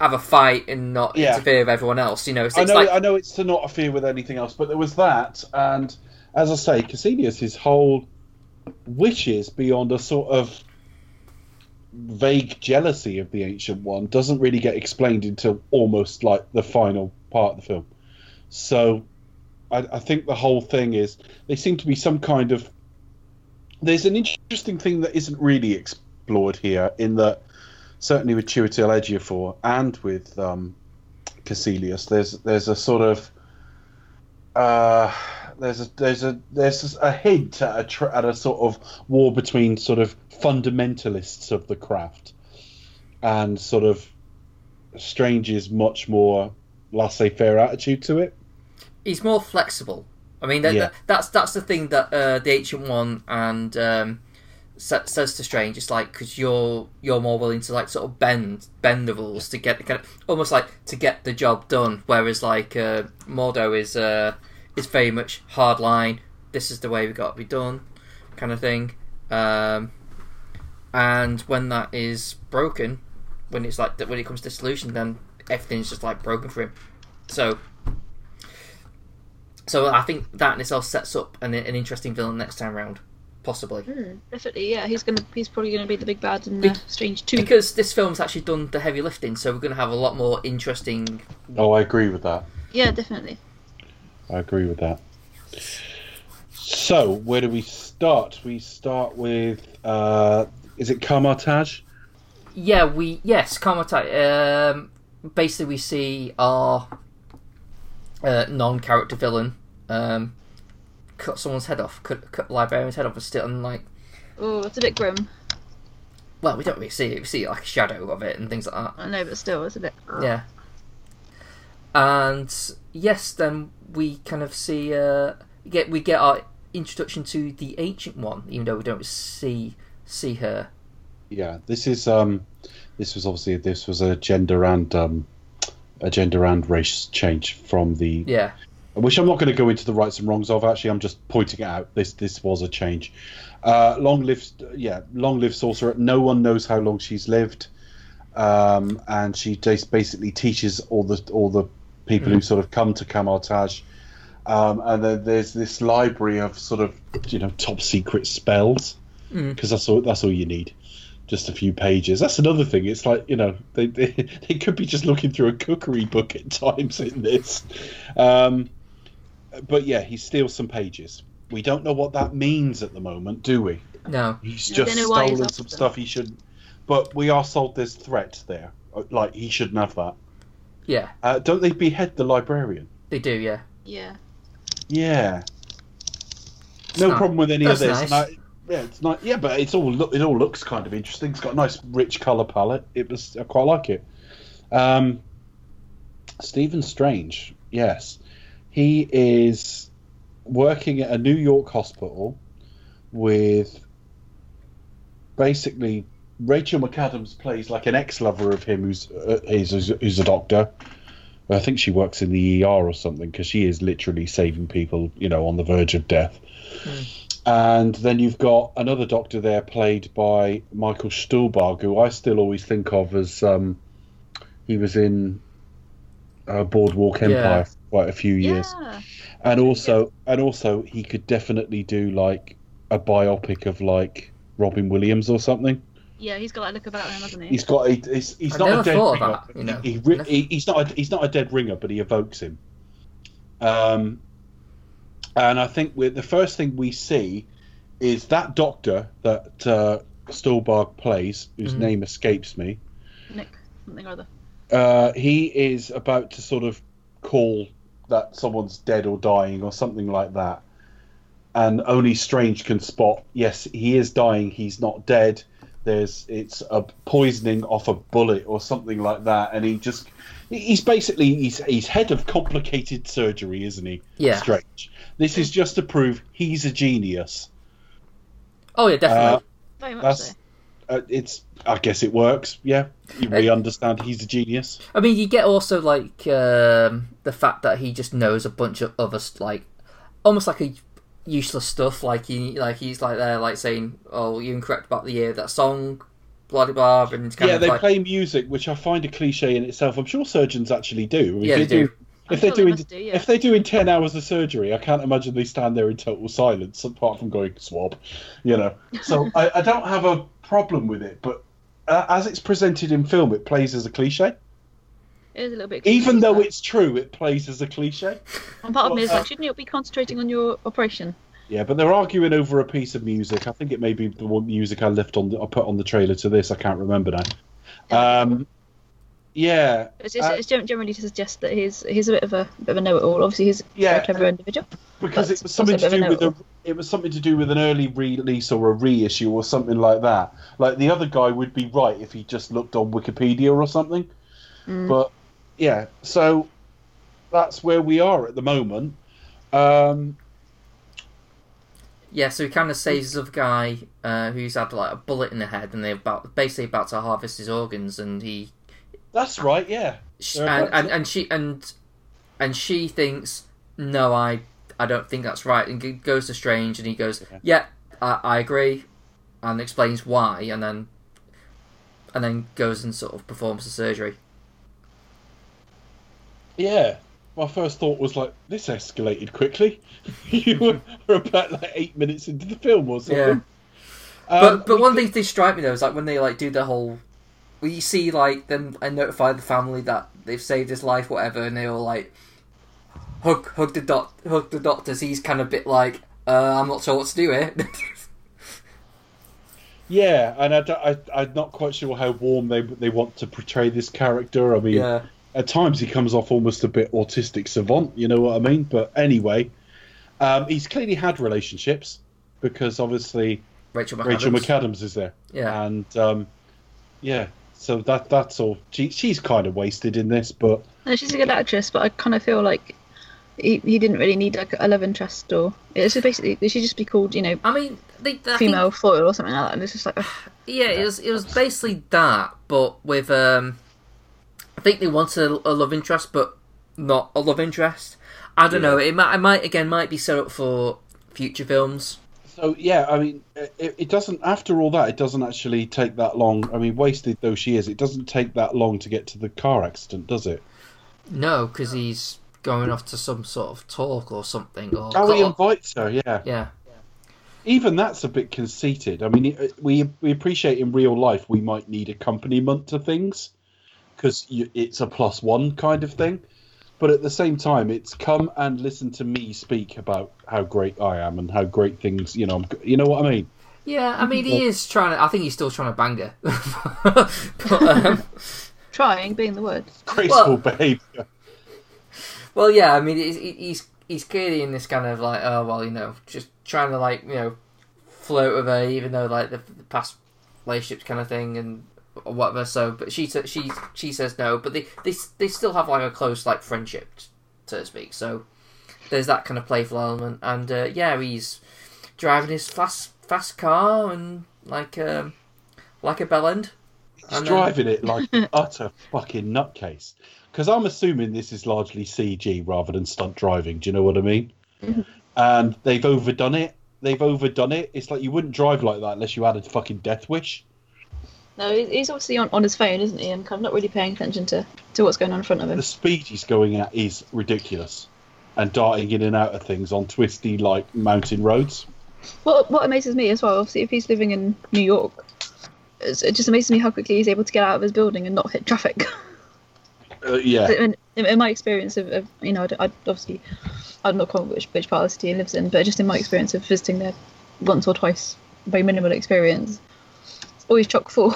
have a fight and not yeah. interfere with everyone else. You know, so I, know like... I know it's to not interfere with anything else, but there was that. And as I say, Kaecilius' whole wishes beyond a sort of... vague jealousy of the Ancient One doesn't really get explained until almost like the final part of the film. So I, I think the whole thing is they seem to be some kind of... There's an interesting thing that isn't really explored here, in that certainly with Chiwetel Ejiofor and with um, Kaecilius, there's there's a sort of uh, there's a there's a there's a hint at a, tr- at a sort of war between sort of fundamentalists of the craft and sort of Strange's much more laissez-faire attitude to it. He's more flexible. I mean, that, yeah. that, that's that's the thing that uh, the Ancient One and um, sa- says to Strange. It's like, because you're you're more willing to like sort of bend bend the rules to get the kind of, almost like to get the job done, whereas like uh, Mordo is uh, is very much hard line. This is the way we got to be done, kind of thing. Um, and when that is broken, when it's like when it comes to dissolution, then everything's just like broken for him. So, so I think that in itself sets up an, an interesting villain next time round, possibly. Mm, definitely, yeah. He's gonna, he's probably gonna be the big bad in uh, Strange Two. Because this film's actually done the heavy lifting, so we're gonna have a lot more interesting. Oh, I agree with that. Yeah, definitely. I agree with that. So, where do we start? We start with, uh, is it Kamar-Taj? Yeah, we, yes, Kamar-Taj. Um, basically, we see our uh, non-character villain um, cut someone's head off, cut, cut the librarian's head off and still, and like... Oh, that's a bit grim. Well, we don't really see it. We see like a shadow of it and things like that. I know, but still, it's a bit... Yeah. And, yes, then we kind of see, uh, get we get our... introduction to the Ancient One, even though we don't see see her. Yeah, this is um, this was obviously this was a gender and um, a gender and race change from the yeah. Which I'm not going to go into the rights and wrongs of. Actually, I'm just pointing it out. This this was a change. Uh, long live yeah, long live sorcerer. No one knows how long she's lived, um, and she just basically teaches all the all the people mm. who sort of come to Kamar-Taj. Um, and then there's this library of sort of, you know, top secret spells, because mm. that's all that's all you need, just a few pages. That's another thing. It's like, you know, they they, they could be just looking through a cookery book at times in this. Um, but yeah, he steals some pages. We don't know what that means at the moment, do we? No. He's just stolen he's some stuff he shouldn't. But we are sold this threat there, like he shouldn't have that. Yeah. Uh, don't they behead the librarian? They do, yeah. Yeah. Yeah, it's no not, problem with any of this. Nice. No, yeah, it's not. Yeah, but it's all it all looks kind of interesting. It's got a nice, rich color palette. It was I quite like it. Um, Stephen Strange, yes, he is working at a New York hospital with basically Rachel McAdams plays like an ex-lover of him who's uh, is, is, is a doctor. I think she works in the E R or something, because she is literally saving people, you know, on the verge of death. Mm. And then you've got another doctor there played by Michael Stuhlbarg, who I still always think of as um, he was in uh, Boardwalk Empire yeah. for quite a few years. Yeah. And also, and also, he could definitely do like a biopic of like Robin Williams or something. Yeah, he's got that look about him, hasn't he? He's got. A, he's, he's not a dead ringer. That, you know. he, he, he's not. A, he's not a dead ringer, but he evokes him. Um, and I think we're, the first thing we see is that doctor that uh, Stuhlbarg plays, whose mm. name escapes me. Nick, something or other. Uh, he is about to sort of call that someone's dead or dying or something like that, and only Strange can spot. Yes, he is dying. He's not dead. There's it's a poisoning off a bullet or something like that, and he just he's basically he's he's head of complicated surgery, isn't he? Yeah. Strange. This is just to prove he's a genius. Oh yeah, definitely. Uh, Very much that's, so. Uh, it's I guess it works. Yeah, you really understand he's a genius. I mean, you get also like um, the fact that he just knows a bunch of other like almost like a. useless stuff, like he, like he's like there, like saying, "Oh, you're incorrect about the year that song, blah blah blah." And kind yeah, of they like... play music, which I find a cliche in itself. I'm sure surgeons actually do. Yeah, if they, they do. do. If they're doing, they do, yeah. if they're doing ten hours of surgery, I can't imagine they stand there in total silence, apart from going swab, you know. So I, I don't have a problem with it, but uh, as it's presented in film, it plays as a cliche. It is a little bit cliche, even though it's true, it plays as a cliche. And part of me is like, shouldn't you be concentrating on your operation? Yeah, but they're arguing over a piece of music. I think it may be the one music I left on, the, I put on the trailer to this. I can't remember now. Um, yeah, it's, just, uh, it's generally to suggest that he's he's a bit of a bit of a know-it-all. Obviously, he's yeah, a clever individual. Because it was something to do with a, it was something to do with an early release or a reissue or something like that. Like the other guy would be right if he just looked on Wikipedia or something, mm. but. Yeah, so that's where we are at the moment. Um, yeah, so he kind of saves this other guy uh, who's had like a bullet in the head, and they're about basically about to harvest his organs, and he. That's right. Yeah. She, and, and and she and and she thinks no, I I don't think that's right, and goes to Strange, and he goes, yeah, yeah I, I agree, and explains why, and then and then goes and sort of performs the surgery. Yeah, my first thought was like, this escalated quickly. You were about like eight minutes into the film or something. Yeah. Um, but but one thing they strike me though is like when they like do the whole, well, you see like them and notify the family that they've saved his life, whatever, and they all like hug hug the doc hug the doctors. He's kind of a bit like, uh, I'm not sure what to do here. Yeah, and I, I I'm not quite sure how warm they they want to portray this character. I mean. Yeah. At times he comes off almost a bit autistic savant, you know what I mean? But anyway, um, he's clearly had relationships because obviously Rachel McAdams, Rachel McAdams is there. Yeah. And um, yeah, so that that's all. She, she's kind of wasted in this, but... No, she's a good actress, but I kind of feel like he, he didn't really need like a love interest or... It's just basically, they should just be called, you know, I mean, they, I female think... foil or something like that. And it's just like... Ugh. Yeah, it was, it was basically that, but with... Um... I think they wanted a, a love interest, but not a love interest. I don't yeah. know. It might, it might again, might be set up for future films. So yeah, I mean, it, it doesn't. After all that, it doesn't actually take that long. I mean, wasted though she is, it doesn't take that long to get to the car accident, does it? No, because he's going off to some sort of talk or something. Or oh, he invites her. Yeah. Yeah. Even that's a bit conceited. I mean, we we appreciate in real life we might need accompaniment to things. Because it's a plus one kind of thing. But at the same time, it's come and listen to me speak about how great I am and how great things, you know, I'm, you know what I mean? Yeah, I mean, he well, is trying to, I think he's still trying to bang her. but, um, trying being the word. Graceful well, behaviour. Well, yeah, I mean, he's, he's he's clearly in this kind of like, oh, well, you know, just trying to like, you know, flirt with her, even though like the, the past relationships kind of thing and, or whatever, so but she she she says no, but they, they they still have like a close like friendship, so to speak. So there's that kind of playful element, and uh, yeah, he's driving his fast fast car and like um, like a bell end. He's driving then... it like an utter fucking nutcase. Because I'm assuming this is largely C G rather than stunt driving. Do you know what I mean? Mm-hmm. And they've overdone it. They've overdone it. It's like you wouldn't drive like that unless you had a fucking death wish. No, he's obviously on, on his phone, isn't he? And I'm not really paying attention to, to what's going on in front of him. The speed he's going at is ridiculous. And darting in and out of things on twisty, like, mountain roads. Well, what amazes me as well, obviously, if he's living in New York, it just amazes me how quickly he's able to get out of his building and not hit traffic. Uh, yeah. In, in my experience of, of you know, I, I obviously, I'm not sure which, which part of the city he lives in, but just in my experience of visiting there once or twice, very minimal experience, it's always chock full.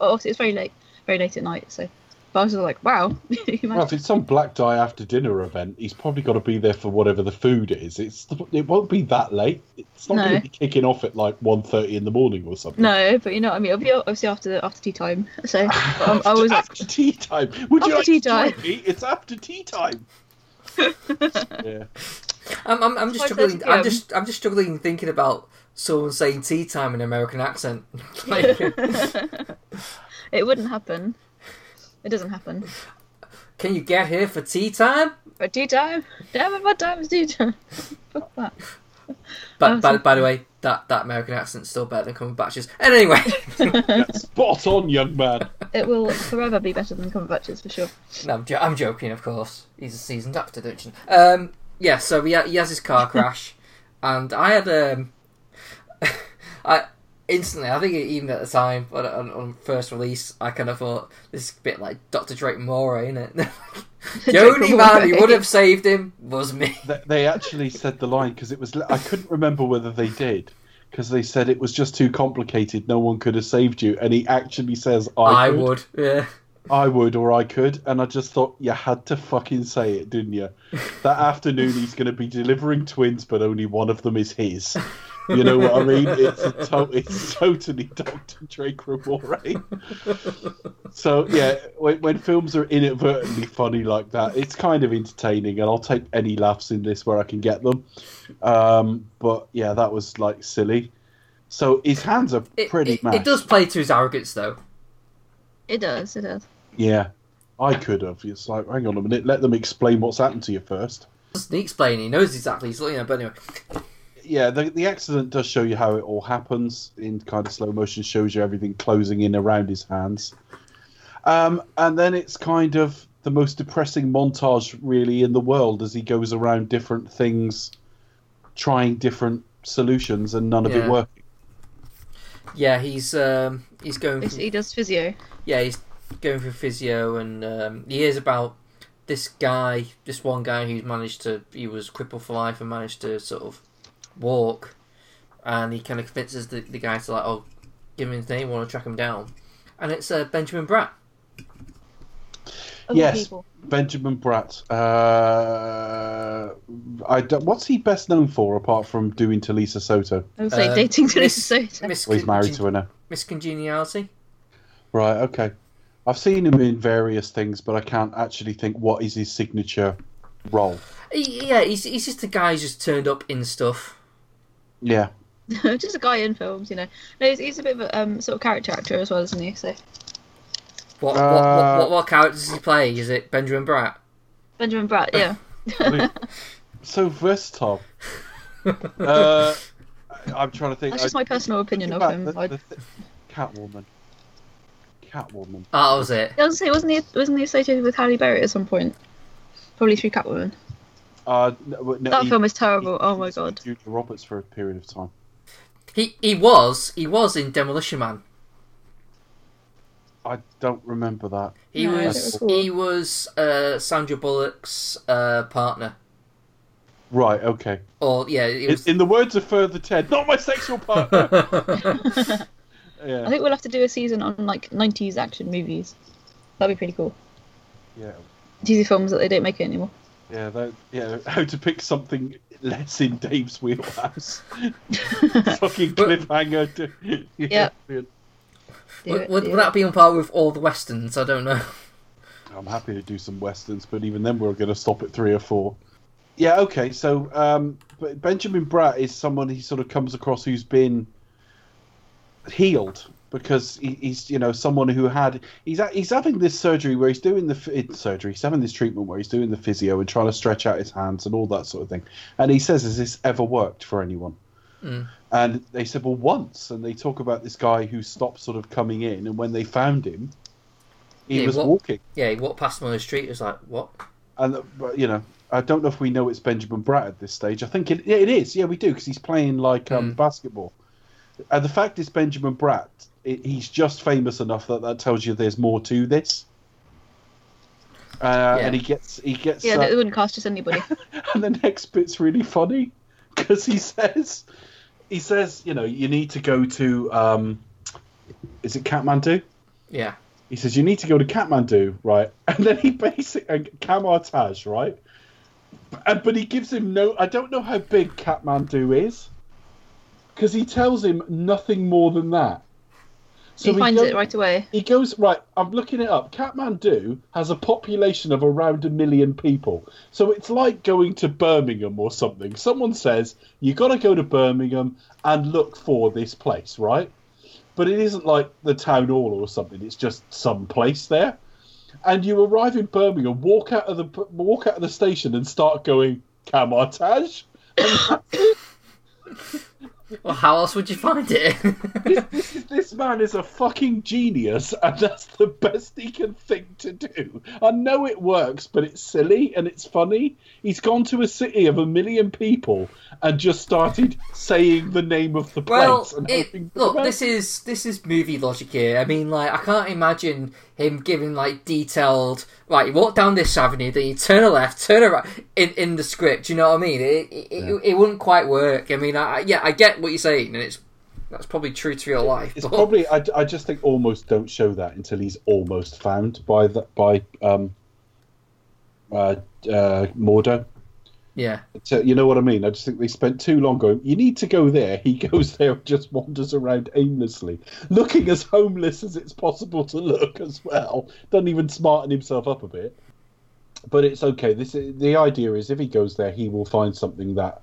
Obviously, it's very late, very late at night, so... But I was like, wow. Well, if it's some black tie after dinner event, he's probably got to be there for whatever the food is. It's It won't be that late. It's not no. going to be kicking off at like one thirty in the morning or something. No, but you know what I mean? It'll be obviously after after tea time. So um, I was After like, tea time? Would you like tea to time. Join me? It's after tea time. Yeah. I'm, I'm, I'm just struggling. I'm just, I'm just struggling thinking about someone saying tea time in an American accent. Like, it wouldn't happen. It doesn't happen. Can you get here for tea time? For tea time? Damn it, what time is tea time? Fuck that. But, by, by the way, that, that American accent's still better than Cumberbatch's. And anyway. Spot on, young man. It will forever be better than Cumberbatch's, for sure. No, I'm, jo- I'm joking, of course. He's a seasoned actor, don't you? Um, yeah, so he, ha- he has his car crash. And I had... Um, I... Instantly, I think even at the time, on, on first release, I kind of thought, this is a bit like Doctor Drake Moore, isn't it? The only man who would have saved him was me. They actually said the line, because it was, I couldn't remember whether they did, because they said it was just too complicated, no one could have saved you, and he actually says, I, I could. would, yeah. I would, or I could, and I just thought, you had to fucking say it, didn't you? That afternoon, he's going to be delivering twins, but only one of them is his. You know what I mean? It's a to- it's totally Doctor Drake Ramore. So, yeah, when, when films are inadvertently funny like that, it's kind of entertaining, and I'll take any laughs in this where I can get them. Um, but, yeah, that was, like, silly. So his hands are pretty mad. It, it, it does play to his arrogance, though. It does, it does. Yeah, I could have. It's like, hang on a minute, let them explain what's happened to you first. He explains, he knows exactly, he's looking at it, but anyway... Yeah, the the accident does show you how it all happens in kind of slow motion, shows you everything closing in around his hands. Um, and then it's kind of the most depressing montage really in the world as he goes around different things, trying different solutions and none of yeah. it working. Yeah, he's um, he's going from, he does physio. Yeah, he's going for physio and um, he hears about this guy, this one guy who's managed to, he was crippled for life and managed to sort of walk, and he kind of convinces the, the guy to like, oh, give him his name, want to track him down, and it's uh, Benjamin Bratt. Other yes, people. Benjamin Bratt. Uh, I don't, what's he best known for apart from doing Talisa Soto? I would say uh, dating Talisa Soto. Mis- well, he's married Con- to her now. Miss Congeniality. Right. Okay. I've seen him in various things, but I can't actually think what is his signature role. Yeah, he's he's just a guy who's just turned up in stuff. Yeah. Just a guy in films, you know. No, he's, he's a bit of a um, sort of character actor as well, isn't he? So. What, uh, what, what what what characters does he play? Is it Benjamin Bratt? Benjamin Bratt, yeah. So versatile. uh, I'm trying to think. That's just I, my personal opinion of him. The, the th- Catwoman. Catwoman. Oh, that was it. I was gonna say, wasn't he wasn't he associated with Halle Berry at some point? Probably through Catwoman. Uh, no, no, that he, film is terrible. He, oh my god! Julia Roberts for a period of time. He he was he was in Demolition Man. I don't remember that. He no, was he was uh, Sandra Bullock's uh, partner. Right. Okay. Or yeah. It was... in, in the words of Further Ted, not my sexual partner. Yeah. I think we'll have to do a season on like nineties action movies. That'd be pretty cool. Yeah. These films that they don't make it anymore. Yeah, that, yeah. How to pick something less in Dave's wheelhouse? Fucking cliffhanger. To... yeah. Yep. Would, would that be on par with all the westerns? I don't know. I'm happy to do some westerns, but even then we're going to stop at three or four. Yeah. Okay. So, um, but Benjamin Bratt is someone he sort of comes across who's been healed. because he, he's, you know, someone who had he's he's having this surgery where he's doing the surgery, he's having this treatment where he's doing the physio and trying to stretch out his hands and all that sort of thing. And he says, "Has this ever worked for anyone?" Mm. And they said, "Well, once." And they talk about this guy who stopped sort of coming in, and when they found him, he yeah, was walked, walking. Yeah, he walked past him on the street. It was like, what? And you know, I don't know if we know it's Benjamin Bratt at this stage. I think it, it is. Yeah, we do, because he's playing like um, mm. basketball. And the fact is, Benjamin Bratt, it, he's just famous enough that that tells you there's more to this. Uh, yeah. And he gets, he gets. Yeah, uh, it wouldn't cost us anybody. And the next bit's really funny because he says, he says, you know, you need to go to, um, is it Kathmandu? Yeah. He says, you need to go to Kathmandu, right? And then he basically, Kamar-Taj, right? But, but he gives him no, I don't know how big Kathmandu is, because he tells him nothing more than that. So he, he finds goes, it right away. He goes, right, I'm looking it up. Kathmandu has a population of around a million people. So it's like going to Birmingham or something. Someone says, you got to go to Birmingham and look for this place, right? But it isn't like the town hall or something. It's just some place there. And you arrive in Birmingham, walk out of the walk out of the station, and start going Kamar-Taj. Well, how else would you find it? this, this, is, this man is a fucking genius, and that's the best he can think to do. I know it works, but it's silly and it's funny. He's gone to a city of a million people and just started saying the name of the place. Well, and it, look, this is this is movie logic here. I mean, like, I can't imagine him giving like detailed. Right, you walk down this avenue, then you turn a left, turn a right in, in the script. You know what I mean? It it, yeah. it it wouldn't quite work. I mean, I yeah, I get what you're saying, and it's that's probably true to real life. It's but... probably I, I just think almost don't show that until he's almost found by the, by um uh, uh Mordo. Yeah, so, you know what I mean. I just think they spent too long going, you need to go there. He goes there and just wanders around aimlessly, looking as homeless as it's possible to look as well. Doesn't even smarten himself up a bit. But it's okay. This is, the idea is if he goes there, he will find something that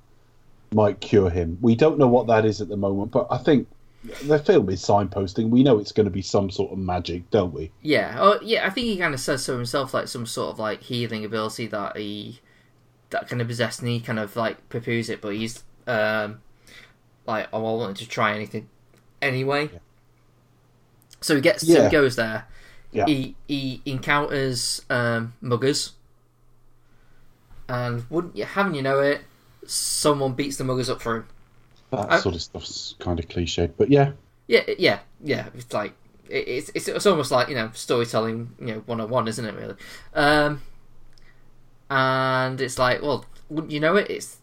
might cure him. We don't know what that is at the moment, but I think the film is signposting. We know it's going to be some sort of magic, don't we? Yeah. Oh, yeah. I think he kind of says so himself, like some sort of like healing ability that he. that kind of possessed, and he kind of like poo-poos it, but he's um, like, oh, I wanted to try anything anyway. Yeah. So he gets, yeah. so he goes there. Yeah. He he encounters um, muggers, and wouldn't you, haven't you know it? Someone beats the muggers up for him. That I, sort of stuff's kind of cliched, but yeah, yeah, yeah, yeah. It's like it, it's it's it's almost like, you know, storytelling, you know, one oh one, isn't it? Really. Um, And it's like, well, wouldn't you know it? It's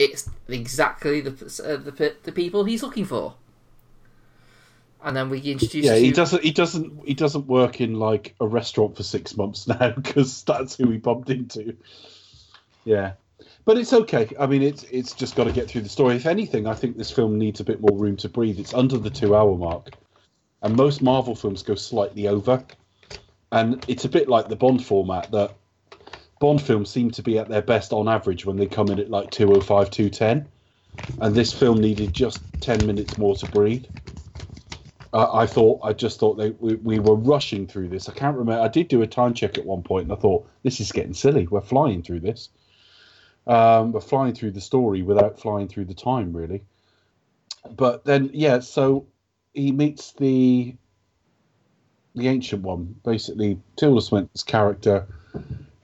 it's exactly the uh, the the people he's looking for. And then we introduce. Yeah, he to... doesn't. He doesn't. He doesn't work in like a restaurant for six months now, because that's who he bumped into. Yeah, but it's okay. I mean, it's it's just got to get through the story. If anything, I think this film needs a bit more room to breathe. It's under the two-hour mark, and most Marvel films go slightly over. And it's a bit like the Bond format that. Bond films seem to be at their best on average when they come in at like two oh five, two ten. And this film needed just ten minutes more to breathe. Uh, I thought, I just thought they, we, we were rushing through this. I can't remember. I did do a time check at one point and I thought, this is getting silly. We're flying through this. Um, we're flying through the story without flying through the time, really. But then, yeah, so he meets the, the ancient one, basically Tilda Swinton's character,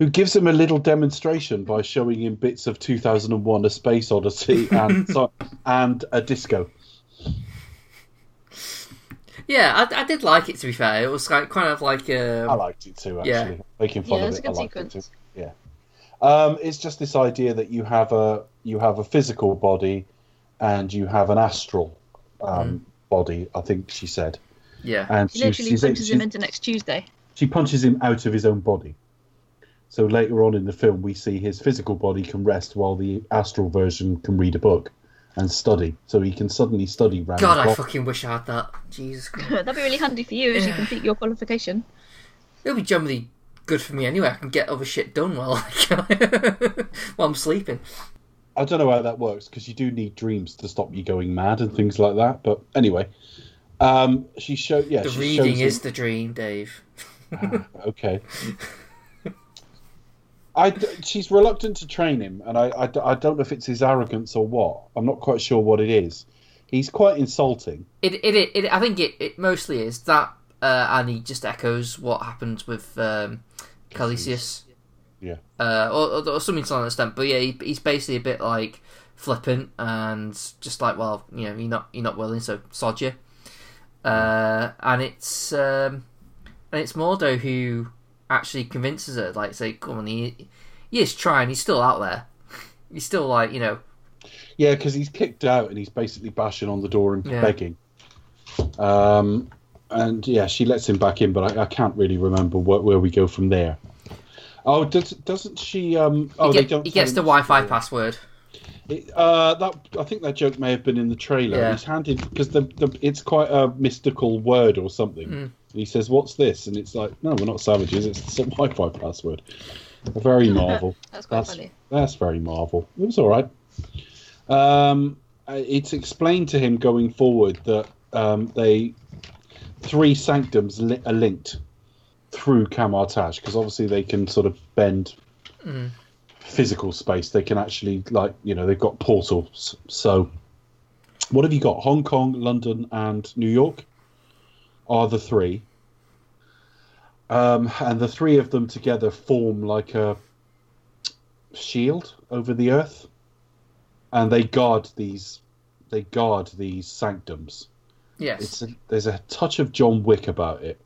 who gives him a little demonstration by showing him bits of two thousand one: A Space Odyssey and and a disco. Yeah, I, I did like it, to be fair. It was like, kind of like um, I liked it too, actually. Yeah. Making fun yeah, of it, I liked sequence. it too. Yeah, um, it's just this idea that you have a you have a physical body and you have an astral um, mm. body. I think she said. Yeah, and she literally she, punches she, him into next Tuesday. She punches him out of his own body. So later on in the film, we see his physical body can rest while the astral version can read a book and study. So he can suddenly study randomly. God, I fucking wish I had that. Jesus. That'd be really handy for you as yeah. you complete your qualification. It'll be generally good for me anyway. I can get other shit done while, I while I'm sleeping. I don't know how that works, because you do need dreams to stop you going mad and things like that. But anyway, Um, she showed. Yeah, the she reading is him. The dream, Dave. ah, okay. I, she's reluctant to train him, and I, I, I don't know if it's his arrogance or what. I'm not quite sure what it is. He's quite insulting. It it, it, it I think it, it mostly is that, uh, and he just echoes what happened with um, Kaecilius. Yeah. Uh, or, or something to that extent. But yeah, he, he's basically a bit like flippant and just like, well, you know, you're not you're not willing, so sod you. Uh, and it's um, and it's Mordo who actually convinces her, like, say, come on, he, he is trying, he's still out there. He's still like, you know. Yeah, because he's kicked out and he's basically bashing on the door and yeah. begging. Um, and yeah, she lets him back in, but I, I can't really remember what, where we go from there. Oh, does, doesn't she? Um, oh, get, they don't. He gets the Wi-Fi story. Password. It, uh, that I think that joke may have been in the trailer. Yeah. He's handed because the, the it's quite a mystical word or something. Mm. He says, "What's this?" And it's like, "No, we're not savages. It's the Wi-Fi password." Very Marvel. that's quite that's, funny. That's very Marvel. It was all right. Um, it's explained to him going forward that um, they three sanctums li- are linked through Kamar-Taj, because obviously they can sort of bend mm. physical space. They can actually, like, you know, they've got portals. So what have you got? Hong Kong, London and New York are the three. Um, and the three of them together form like a shield over the earth. And they guard these they guard these sanctums. Yes. It's a, there's a touch of John Wick about it.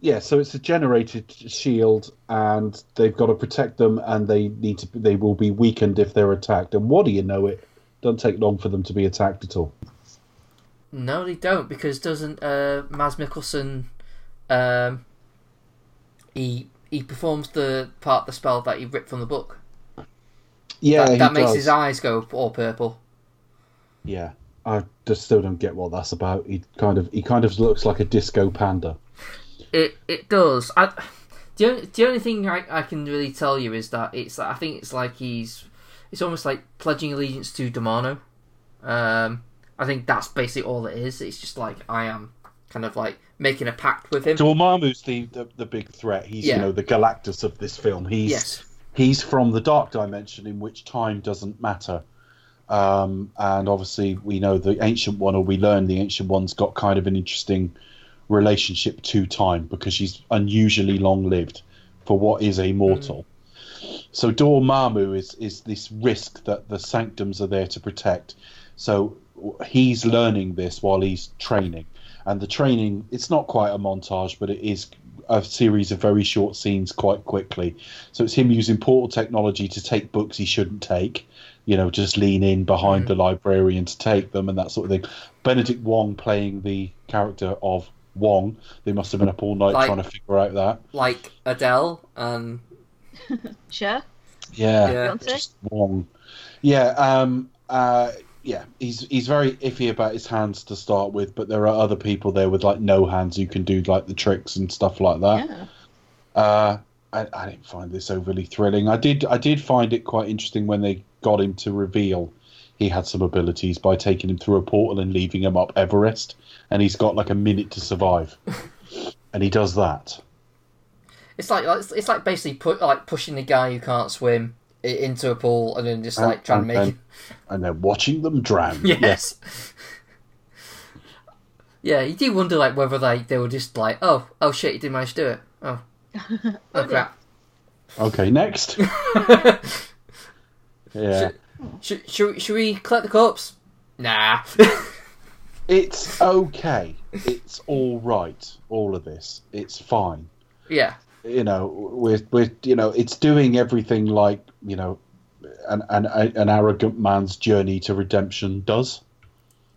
Yeah, so it's a generated shield, and they've got to protect them, and they need to. They will be weakened if they're attacked. And what do you know? It doesn't take long for them to be attacked at all. No, they don't, because doesn't uh, Mads Mikkelsen? Um, he he performs the part of the spell that he ripped from the book. Yeah, that, that makes does. His eyes go all purple. Yeah. I just still don't get what that's about. He kind of he kind of looks like a disco panda. It it does. I, the only the only thing I, I can really tell you is that it's I think it's like he's it's almost like pledging allegiance to Dormammu. Um, I think that's basically all it is. It's just like I am kind of like making a pact with him. Dormammu's the, the, the big threat. He's yeah. you know the Galactus of this film. He's yes. he's from the Dark Dimension in which time doesn't matter. Um, and obviously we know the Ancient One, or we learn the Ancient One's got kind of an interesting relationship to time because she's unusually long-lived for what is a mortal. Mm. So Dormammu is, is this risk that the sanctums are there to protect. So he's learning this while he's training. And the training, it's not quite a montage, but it is a series of very short scenes quite quickly. So it's him using portal technology to take books he shouldn't take. You know, just lean in behind mm. the librarian to take them and that sort of thing. Benedict Wong playing the character of Wong. They must have been up all night like, trying to figure out that. Like Adele and... Cher? Yeah. yeah. Just Wong. Yeah, um, uh, yeah. He's he's very iffy about his hands to start with, but there are other people there with, like, no hands who can do, like, the tricks and stuff like that. Yeah. Uh, I, I didn't find this overly thrilling. I did. I did find it quite interesting when they got him to reveal he had some abilities by taking him through a portal and leaving him up Everest, and he's got like a minute to survive, and he does that. It's like it's like basically put like pushing the guy who can't swim into a pool and then just like and, trying and, to make and, and then watching them drown. Yes. yes. Yeah, you do wonder like whether like they were just like oh oh shit you didn't manage to do it oh oh, oh crap okay next. Yeah. Should, should, should we collect the corpse? Nah. It's okay. It's all right. All of this, it's fine. Yeah. You know, we're we're you know, it's doing everything like you know, an an an arrogant man's journey to redemption does.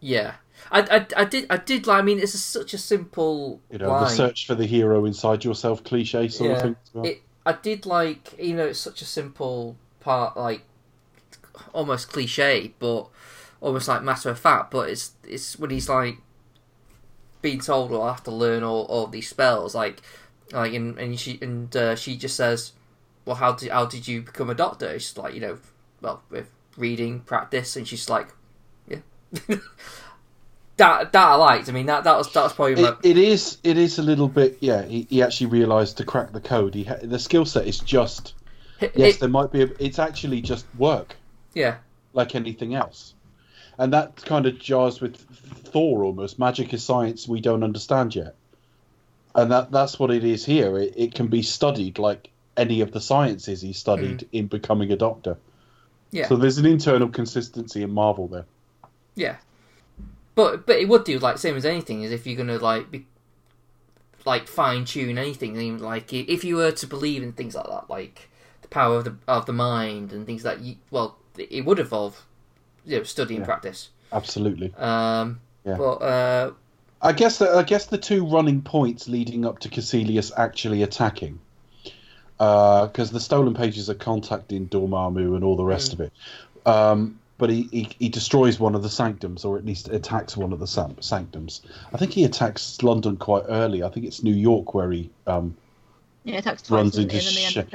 Yeah. I, I, I did I did like I mean it's a, such a simple you know line. The search for the hero inside yourself cliche sort yeah. of thing. Well. It, I did like you know it's such a simple part like. Almost cliche, but almost like matter of fact. But it's it's when he's like being told, "Well, I have to learn all, all these spells." Like, like, and and she and uh, she just says, "Well, how did how did you become a doctor?" It's like you know, well, with reading practice, and she's like, "Yeah." That that I liked. I mean, that that was that's probably my... it, it is it is a little bit. Yeah, he, he actually realised to crack the code. He ha- the skill set is just it, yes. It, there might be. A, it's actually just work. Yeah, like anything else, and that kind of jars with Thor almost. Magic is science we don't understand yet, and that that's what it is here. It it can be studied like any of the sciences he studied mm. in becoming a doctor. Yeah. So there's an internal consistency in Marvel there. Yeah. But but it would do, like, same as anything, is if you're going to, like, be, like fine-tune anything. I mean, like, if you were to believe in things like that, like the power of the of the mind and things like that, well, it would involve, you know, study and yeah, practice. Absolutely. Um, yeah. But, uh... I guess, the, I guess the two running points leading up to Kaecilius actually attacking, because uh, the stolen pages are contacting Dormammu and all the rest mm. of it. Um... But he, he, he destroys one of the sanctums, or at least attacks one of the san- sanctums. I think he attacks London quite early. I think it's New York where he um, yeah, attacks runs into shit.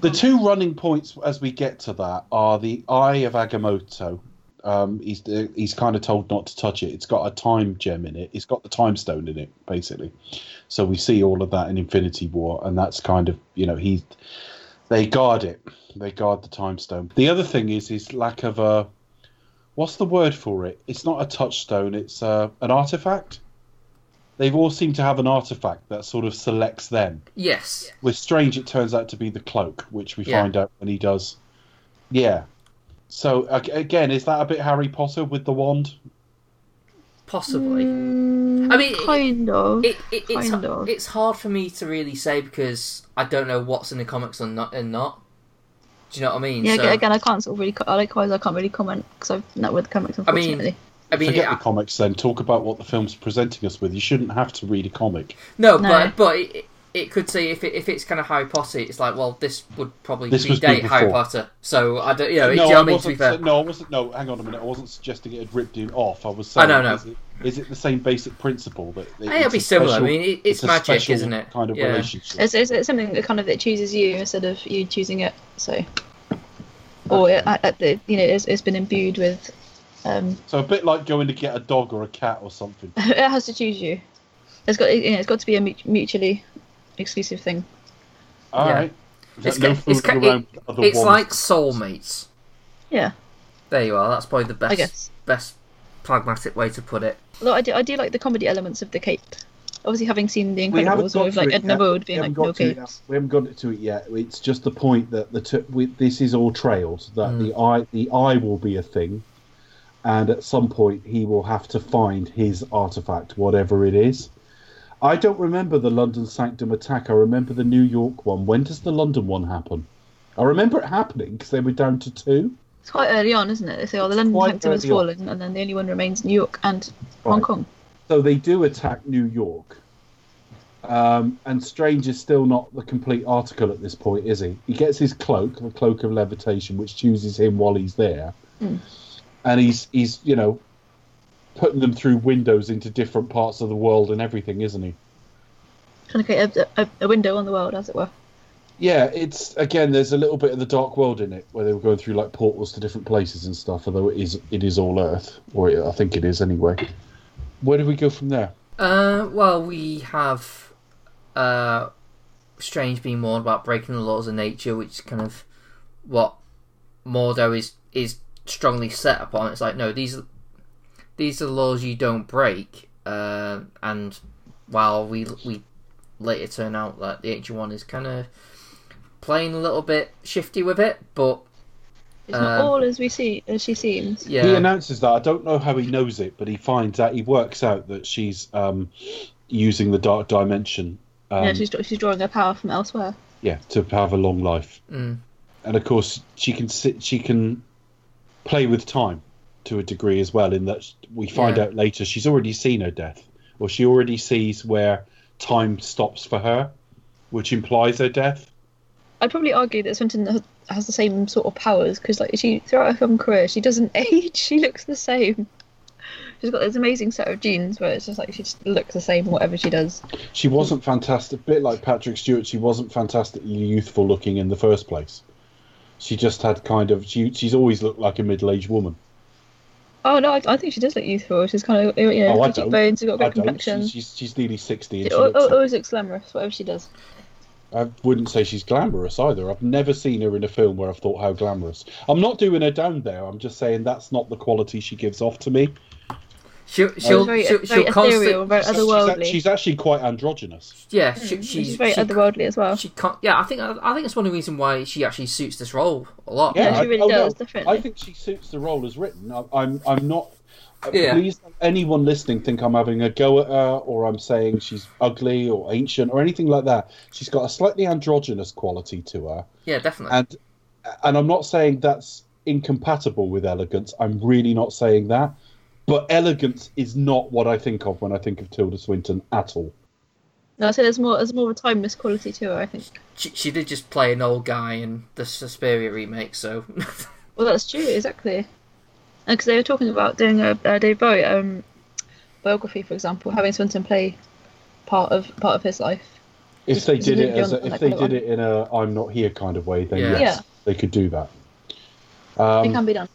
The two running points as we get to that are the Eye of Agamotto. Um, he's he's kind of told not to touch it. It's got a time gem in it. It's got the time stone in it, basically. So we see all of that in Infinity War, and that's kind of, you know, he they guard it. They guard the time stone. The other thing is his lack of a... What's the word for it? It's not a touchstone, it's uh, an artifact. They've all seemed to have an artifact that sort of selects them. Yes. With Strange, it turns out to be the cloak, which we yeah. find out when he does. Yeah. So, again, is that a bit Harry Potter with the wand? Possibly. Mm, I mean, kind it, of. It, it, it's, kind of. It's hard for me to really say because I don't know what's in the comics and not. And not. Do you know what I mean? Yeah, so, again, I can't sort of really... Likewise, I can't really comment because I've not read the comics, unfortunately. I mean, I mean Forget yeah, the comics, then. Talk about what the film's presenting us with. You shouldn't have to read a comic. No, no. but but it, it could say, if it, if it's kind of Harry Potter, it's like, well, this would probably this predate Harry Potter. So, I don't... You know, no, do you know I what I mean, to be fair? No, I wasn't... No, hang on a minute. I wasn't suggesting it had ripped him off. I was saying... I don't know. Is it, is it the same basic principle? That it, It'll be similar. Special, I mean, it, it's, it's magic, isn't it? Kind of yeah. relationship. It's, it's, it's something that kind of it chooses you instead of you choosing it, so... Or it, it, you know, it's, it's been imbued with. Um, so a bit like going to get a dog or a cat or something. It has to choose you. It's got, you know, it's got to be a mutually exclusive thing. All yeah. right. It's, no ca- it's, ca- it, it's like soulmates. Yeah. There you are. That's probably the best, I guess. best pragmatic way to put it. Although I do, I do like the comedy elements of the cape. Obviously, having seen the Incredibles, or like Edna Mode being like, no capes. We haven't got to it yet. It's just the point that the t- we, this is all trails. That mm. the eye, the eye will be a thing, and at some point he will have to find his artifact, whatever it is. I don't remember the London Sanctum attack. I remember the New York one. When does the London one happen? I remember it happening because they were down to two. It's quite early on, isn't it? They say, "Oh, the London Sanctum has fallen, and then the only one remains New York and Hong right. Kong." So they do attack New York. Um, and Strange is still not the complete article at this point, is he? He gets his cloak, the Cloak of Levitation, which chooses him while he's there. Mm. And he's, he's, you know, putting them through windows into different parts of the world and everything, isn't he? Trying to create a, a, a window on the world, as it were. Yeah, it's, again, there's a little bit of the Dark World in it, where they were going through, like, portals to different places and stuff, although it is, it is all Earth, or it, I think it is anyway. Where do we go from there? Uh, well, we have uh, Strange being warned about breaking the laws of nature, which is kind of what Mordo is is strongly set upon. It's like, no, these are, these are the laws you don't break. Uh, and while we we later turn out that the ancient one is kind of playing a little bit shifty with it, but it's not um, all as we see as she seems. Yeah. He announces that. I don't know how he knows it, but he finds out. He works out that she's um, using the Dark Dimension. Um, yeah, she's she's drawing her power from elsewhere. Yeah, to have a long life. Mm. And of course, she can sit, she can play with time to a degree as well. In that we find yeah. out later, she's already seen her death, or she already sees where time stops for her, which implies her death. I'd probably argue that Swinton has the same sort of powers because, like, she throughout her film career, she doesn't age. She looks the same. She's got this amazing set of genes where it's just like she just looks the same, whatever she does. She wasn't fantastic. A bit like Patrick Stewart, she wasn't fantastically youthful looking in the first place. She just had kind of she. She's always looked like a middle-aged woman. Oh no, I, I think she does look youthful. She's kind of, you know, oh, got cheekbones, she's got great complexion. She, she's she's nearly sixty. She always looks, always looks glamorous, whatever she does. I wouldn't say she's glamorous either. I've never seen her in a film where I've thought, how glamorous. I'm not doing her down there. I'm just saying that's not the quality she gives off to me. She'll, she'll, very, she'll, very she'll ethereal, very otherworldly. She's, she's actually quite androgynous. Yeah, she, mm. she, she's very she, otherworldly as well. She can't, yeah, I think I think that's one of the reasons why she actually suits this role a lot. Yeah, yeah she really I, does. Oh, no, definitely. I think she suits the role as written. I, I'm I'm not. Yeah. Please, anyone listening, think I'm having a go at her, or I'm saying she's ugly or ancient or anything like that. She's got a slightly androgynous quality to her. Yeah, definitely. And and I'm not saying that's incompatible with elegance. I'm really not saying that. But elegance is not what I think of when I think of Tilda Swinton at all. No, I say there's more. There's more of a timeless quality to her, I think. She, she did just play an old guy in the Suspiria remake, so. Well, that's true, exactly. And because they were talking about doing a, a David Bowie um, biography, for example, having Swinton play part of part of his life. If they did it as a, if they did it in a "I'm not here" kind of way, then yeah. yes, yeah. they could do that. Um, it can be done.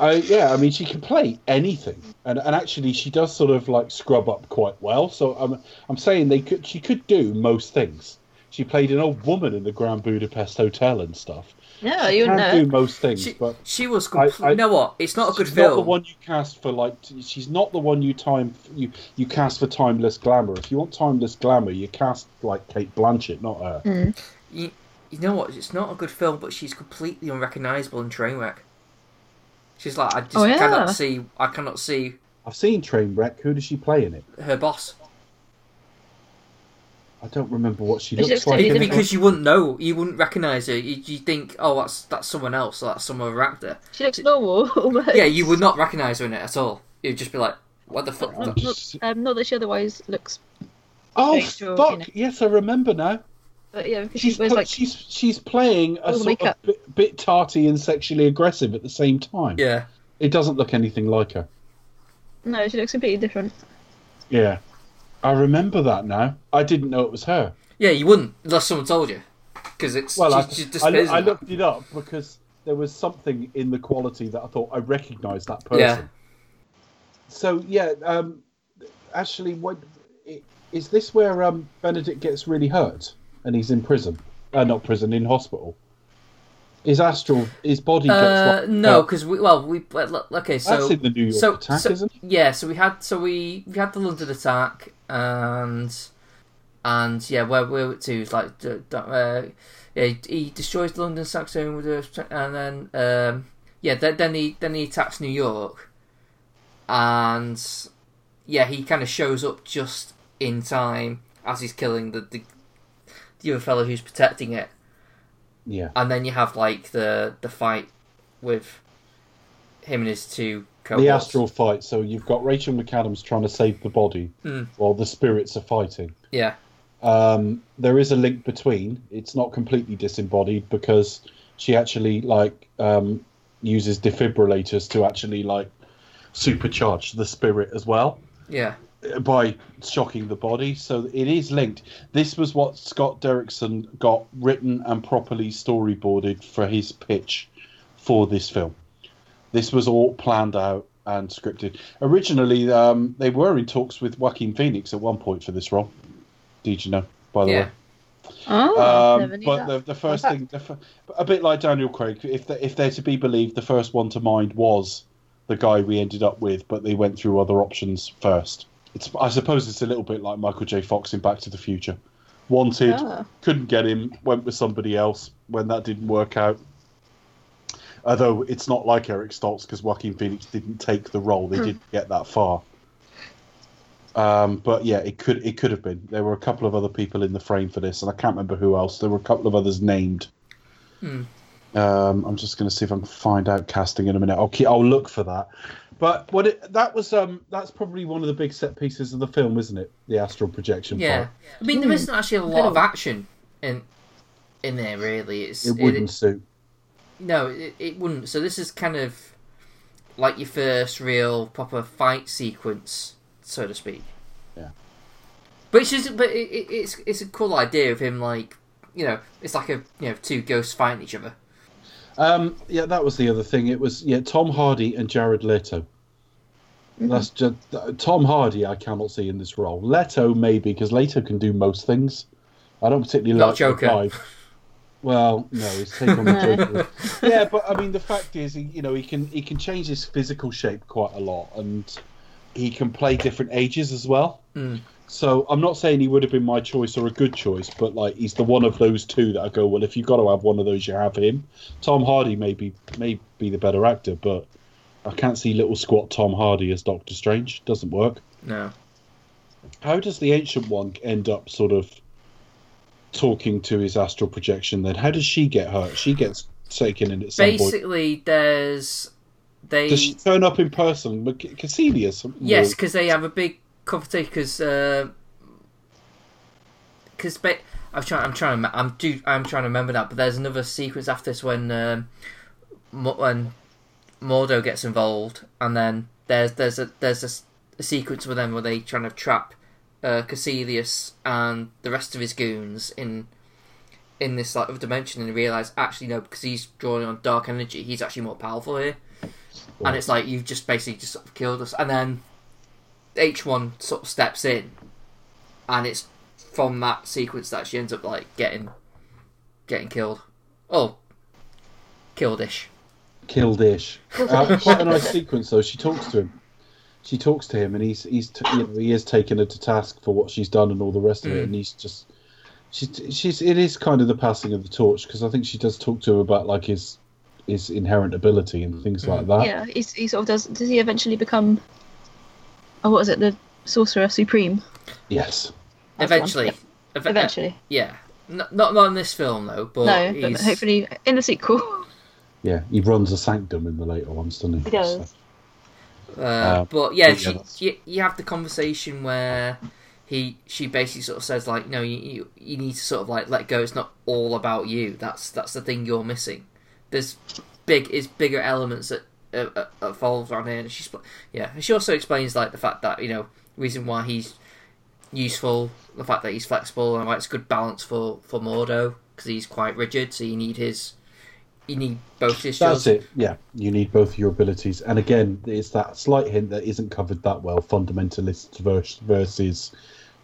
Uh, yeah, I mean, she can play anything, and and actually, she does sort of like scrub up quite well. So I'm I'm saying they could she could do most things. She played an old woman in the Grand Budapest Hotel and stuff. Yeah, you know, do most things, she, but she was. Compl- I, I, you know what? It's not a good film. Not the one you cast for like. She's not the one you time you you cast for timeless glamour. If you want timeless glamour, you cast like Kate Blanchett, not her. Mm. You you know what? It's not a good film, but she's completely unrecognisable in Trainwreck. She's like, I just oh, yeah. cannot see. I cannot see. I've seen Trainwreck. Who does she play in it? Her boss. I don't remember what she looks, looks like. Because anything. You wouldn't know, you wouldn't recognise her. You you think, oh, that's that's someone else, or that's some other actor. She looks normal. Almost. Yeah, you would not recognise her in it at all. You'd just be like, what the fuck? Not, not, um, not that she otherwise looks. Oh fuck! Or, you know. Yes, I remember now. But yeah, because she's she wears, like, she's she's playing a sort of bit, bit tarty and sexually aggressive at the same time. Yeah, it doesn't look anything like her. No, she looks completely different. Yeah, I remember that now. I didn't know it was her. Yeah, you wouldn't unless someone told you, because it's well, she, I, she I, I, I looked it up because there was something in the quality that I thought I recognised that person. Yeah. So yeah, um, actually, what is this where um, Benedict gets really hurt? And he's in prison, uh, not prison, in hospital. His astral, his body. Gets uh, like, no, because we well we okay. So that's in the New York so, attack, so, isn't it? Yeah, so we had so we, we had the London attack, and and yeah, where we were to is like uh, yeah, he destroys the London Saxon with a, and then um, yeah, then, then he then he attacks New York, and yeah, he kind of shows up just in time as he's killing the. the the other fellow who's protecting it. Yeah. And then you have, like, the the fight with him and his two cohorts. The astral fight. So you've got Rachel McAdams trying to save the body mm. while the spirits are fighting. Yeah. Um, there is a link between. It's not completely disembodied because she actually, like, um, uses defibrillators to actually, like, supercharge the spirit as well. Yeah. By shocking the body, so it is linked. This was what Scott Derrickson got written and properly storyboarded for his pitch for this film. This was all planned out and scripted. Originally, um, they were in talks with Joaquin Phoenix at one point for this role. Did you know? By the yeah. way, oh, um, never knew but that. The, the first okay. thing, the f- a bit like Daniel Craig, if the, if they're to be believed, the first one to mind was the guy we ended up with, but they went through other options first. It's, I suppose it's a little bit like Michael J. Fox in Back to the Future. Wanted, yeah. couldn't get him, went with somebody else when that didn't work out. Although it's not like Eric Stoltz because Joaquin Phoenix didn't take the role. They mm. didn't get that far. Um, but yeah, it could it could have been. There were a couple of other people in the frame for this, and I can't remember who else. There were a couple of others named. Mm. Um, I'm just going to see if I can find out casting in a minute. I'll keep, I'll look for that. But what it, that was um, that's probably one of the big set pieces of the film, isn't it? The astral projection. Yeah, part. I mean there isn't actually a lot of action in in there really. It's, it wouldn't it, suit. No, it, it wouldn't. So this is kind of like your first real proper fight sequence, so to speak. Yeah. But it's just, but it, it, it's it's a cool idea of him like you know it's like a you know two ghosts fighting each other. Um, yeah, that was the other thing. It was yeah, Tom Hardy and Jared Leto. That's just Tom Hardy. I cannot see in this role. Leto maybe, because Leto can do most things. I don't particularly Not like Joker. The vibe. Well, no, he's taking on the Joker. Yeah, but I mean, the fact is, you know, he can he can change his physical shape quite a lot, and he can play different ages as well. Mm. So I'm not saying he would have been my choice or a good choice, but like he's the one of those two that I go, well, if you've got to have one of those, you have him. Tom Hardy may be, may be the better actor, but I can't see little squat Tom Hardy as Doctor Strange. Doesn't work. No. How does the Ancient One end up sort of talking to his astral projection then? How does she get hurt? She gets taken in at some Basically, point. Basically, there's... They... Does she turn up in person? Kaecilius? Yes, because they have a big... Complicated because because uh, I'm trying I'm trying I'm do I'm trying to remember that, but there's another sequence after this when um, when Mordo gets involved, and then there's there's a there's a, a sequence with them where they trying to trap uh, Kaecilius and the rest of his goons in in this like other dimension, and realise actually no, because he's drawing on dark energy, he's actually more powerful here, and it's like you've just basically just sort of killed us, and then. H one sort of steps in, and it's from that sequence that she ends up like getting getting killed. Oh, killish. Killish. Uh, quite a nice sequence though. She talks to him. She talks to him, and he's he's t- you know, he is taking her to task for what she's done and all the rest of mm. it. And he's just she's she's it is kind of the passing of the torch, because I think she does talk to him about like his his inherent ability and things mm. like that. Yeah, he's, he sort of does. Does he eventually become? Oh, what was it? The Sorcerer Supreme. Yes. That's eventually. Ev- Eventually. Yeah. Not not on this film though. But no. He's... But hopefully in the sequel. Yeah, he runs a sanctum in the later ones, doesn't he? He does. So. Uh, uh, but yeah, but yeah she, you, you have the conversation where he she basically sort of says like, no, you, you you need to sort of like let go. It's not all about you. That's that's the thing you're missing. There's big is bigger elements that. Evolved around here, and she's yeah. She also explains like the fact that you know reason why he's useful, the fact that he's flexible, and why it's good balance for for Mordo because he's quite rigid. So you need his, you need both his. That's skills. It. Yeah, you need both your abilities, and again, it's that slight hint that isn't covered that well. Fundamentalists versus, versus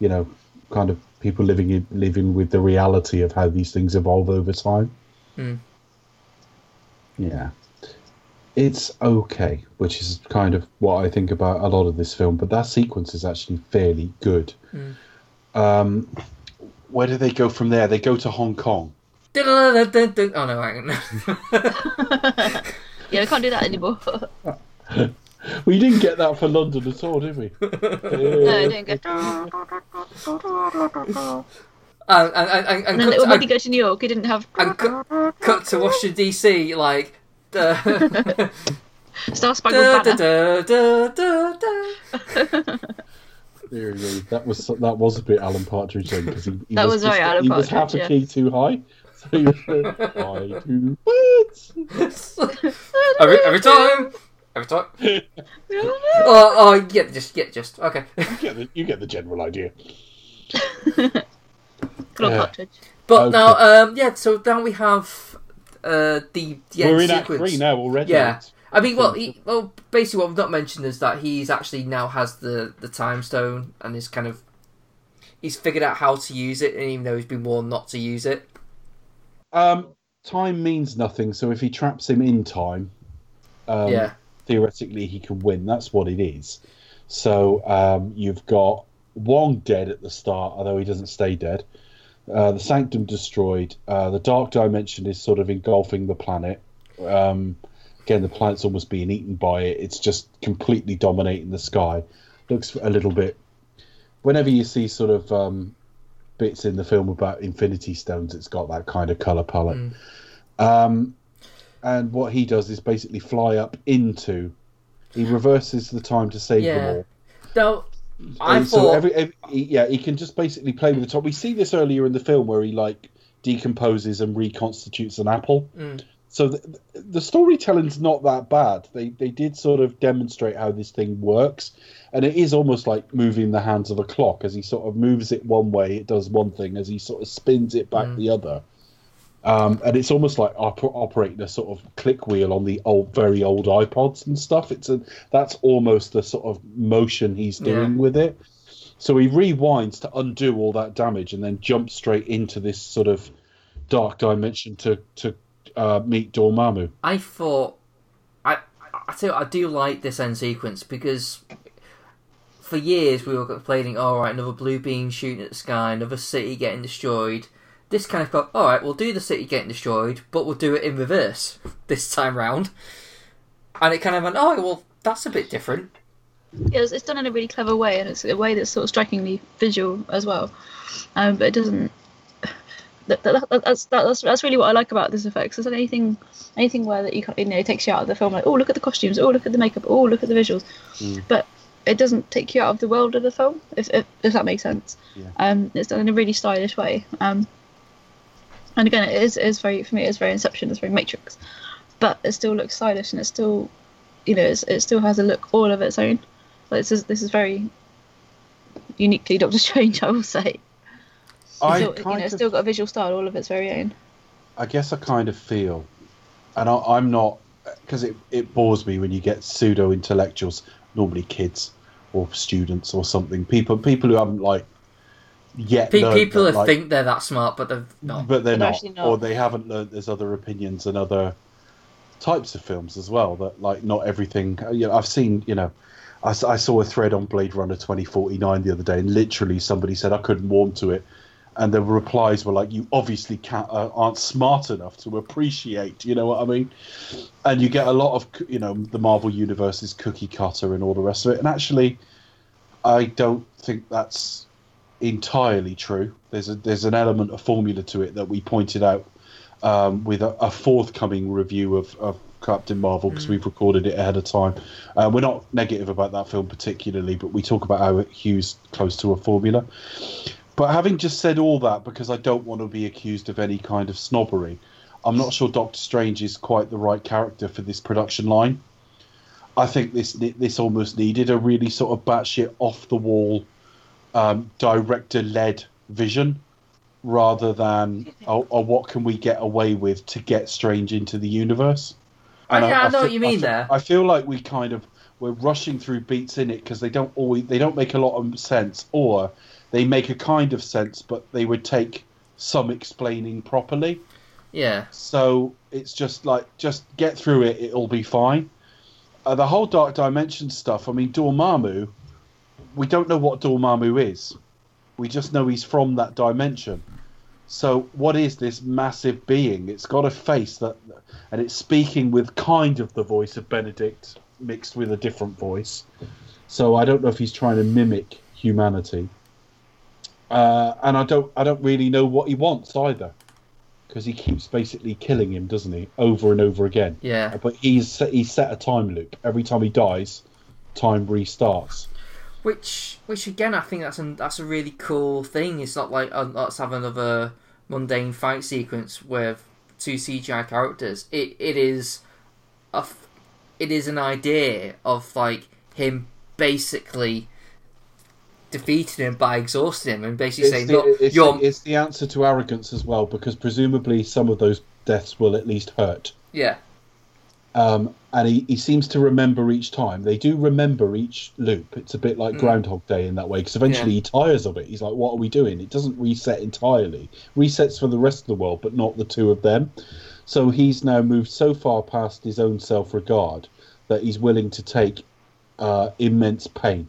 you know, kind of people living in, living with the reality of how these things evolve over time. Mm. Yeah. It's okay, which is kind of what I think about a lot of this film, but that sequence is actually fairly good. Mm. Um, where do they go from there? They go to Hong Kong. Oh, no, hang on. Yeah, we can't do that anymore. We didn't get that for London at all, did we? No, I didn't get that. And, and, and, and, and then when we go to New York, we didn't have... And cut, cut to Washington, D C, like... Star Spangled Banner. Da, da, da, da. That was that was a bit Alan Partridge thing because he, he that was, was very just, Alan he Partridge. He was half a yeah. key too high, so he was like, I do words every, every time, every time. oh, oh, yeah, just yeah, just okay. You get the, you get the general idea. Good old uh, Partridge. But okay. now, um, yeah. So now we have. Uh, the, the We're end in Act sequence. Three now already. Yeah, I mean, well, he, well, basically, what we've not mentioned is that he's actually now has the, the time stone and is kind of he's figured out how to use it, and even though he's been warned not to use it. Um, time means nothing, so if he traps him in time, um, yeah. theoretically he can win. That's what it is. So um, you've got Wong dead at the start, although he doesn't stay dead. Uh, the Sanctum destroyed. Uh, the Dark Dimension is sort of engulfing the planet. Um, again, the planet's almost being eaten by it. It's just completely dominating the sky. Looks a little bit... Whenever you see sort of um, bits in the film about Infinity Stones, it's got that kind of colour palette. Mm. Um, and what he does is basically fly up into... He reverses the time to save yeah. them all. Don't... I and thought, so every, every, yeah, he can just basically play with the top. We see this earlier in the film where he like decomposes and reconstitutes an apple. Mm. So the, the storytelling's not that bad. They they did sort of demonstrate how this thing works, and it is almost like moving the hands of a clock. As he sort of moves it one way, it does one thing. As he sort of spins it back mm. the other, Um, and it's almost like op- operating a sort of click wheel on the old, very old iPods and stuff. It's a, that's almost the sort of motion he's doing yeah. with it. So he rewinds to undo all that damage and then jumps straight into this sort of dark dimension to to uh, meet Dormammu. I thought, I I, tell you what, I do like this end sequence because for years we were complaining, all right, another blue beam shooting at the sky, another city getting destroyed. This kind of thought, all right, we'll do the city getting destroyed, but we'll do it in reverse this time round. And it kind of went, oh, well, that's a bit different. Yeah, it's done in a really clever way, and it's a way that's sort of strikingly visual as well. Um, but it doesn't. That, that, that, that's that, that's that's really what I like about this effect. There's anything anything where that you can't, you know, it takes you out of the film, like, oh, look at the costumes, oh, look at the makeup, oh, look at the visuals, mm. but it doesn't take you out of the world of the film, if if, if that makes sense. Yeah. Um, it's done in a really stylish way. Um, and again, it is it is very for me, it's very Inception, it's very Matrix, but it still looks stylish, and it still, you know, it's, it still has a look all of its own. Like, this is this is very uniquely Doctor Strange, I will say. I it's, all, kind you know, it's of, still got a visual style all of its very own. I guess I kind of feel, and I, I'm not, because it, it bores me when you get pseudo-intellectuals, normally kids or students or something, people people who haven't, like, yet Pe- learned People that, who like, think they're that smart, but they're not. But they're, they're not, not, or they haven't learned there's other opinions and other types of films as well, that, like, not everything, you know, I've seen, you know, I, I saw a thread on Blade Runner twenty forty-nine the other day, and literally somebody said, I couldn't warm to it. And the replies were like, you obviously can't, uh, aren't smart enough to appreciate, you know what I mean? And you get a lot of, you know, the Marvel Universe is cookie cutter and all the rest of it. And actually, I don't think that's entirely true. There's a, there's an element of formula to it that we pointed out um, with a, a forthcoming review of, of Captain Marvel, because mm. we've recorded it ahead of time. Uh, we're not negative about that film particularly, but we talk about how it hews close to a formula. But having just said all that, because I don't want to be accused of any kind of snobbery, I'm not sure Doctor Strange is quite the right character for this production line. I think this this almost needed a really sort of batshit off-the-wall, um, director-led vision, rather than a, a what can we get away with to get Strange into the universe. And I, I, I, I know I, what you mean I, there. I feel like we kind of, we're rushing through beats in it because they don't always, they don't make a lot of sense, or they make a kind of sense, but they would take some explaining properly. Yeah. So it's just like, just get through it, it'll be fine. Uh, the whole Dark Dimension stuff, I mean, Dormammu, we don't know what Dormammu is. We just know he's from that dimension. So what is this massive being? It's got a face that, and it's speaking with kind of the voice of Benedict mixed with a different voice. So I don't know if he's trying to mimic humanity. Uh, and I don't, I don't really know what he wants either, because he keeps basically killing him, doesn't he, over and over again? Yeah. But he's he's set a time loop. Every time he dies, time restarts. Which, which again, I think that's a, that's a really cool thing. It's not like uh, let's have another mundane fight sequence with two C G I characters. It it is a, it is an idea of like him basically defeating him by exhausting him and basically it's saying, the, look, it's, you're... it's the answer to arrogance as well, because presumably some of those deaths will at least hurt. Yeah. Um, and he, he seems to remember each time. They do remember each loop. It's a bit like mm. Groundhog Day in that way, because eventually yeah. he tires of it. He's like, what are we doing? It doesn't reset entirely. Resets for the rest of the world, but not the two of them. So he's now moved so far past his own self-regard that he's willing to take uh, immense pain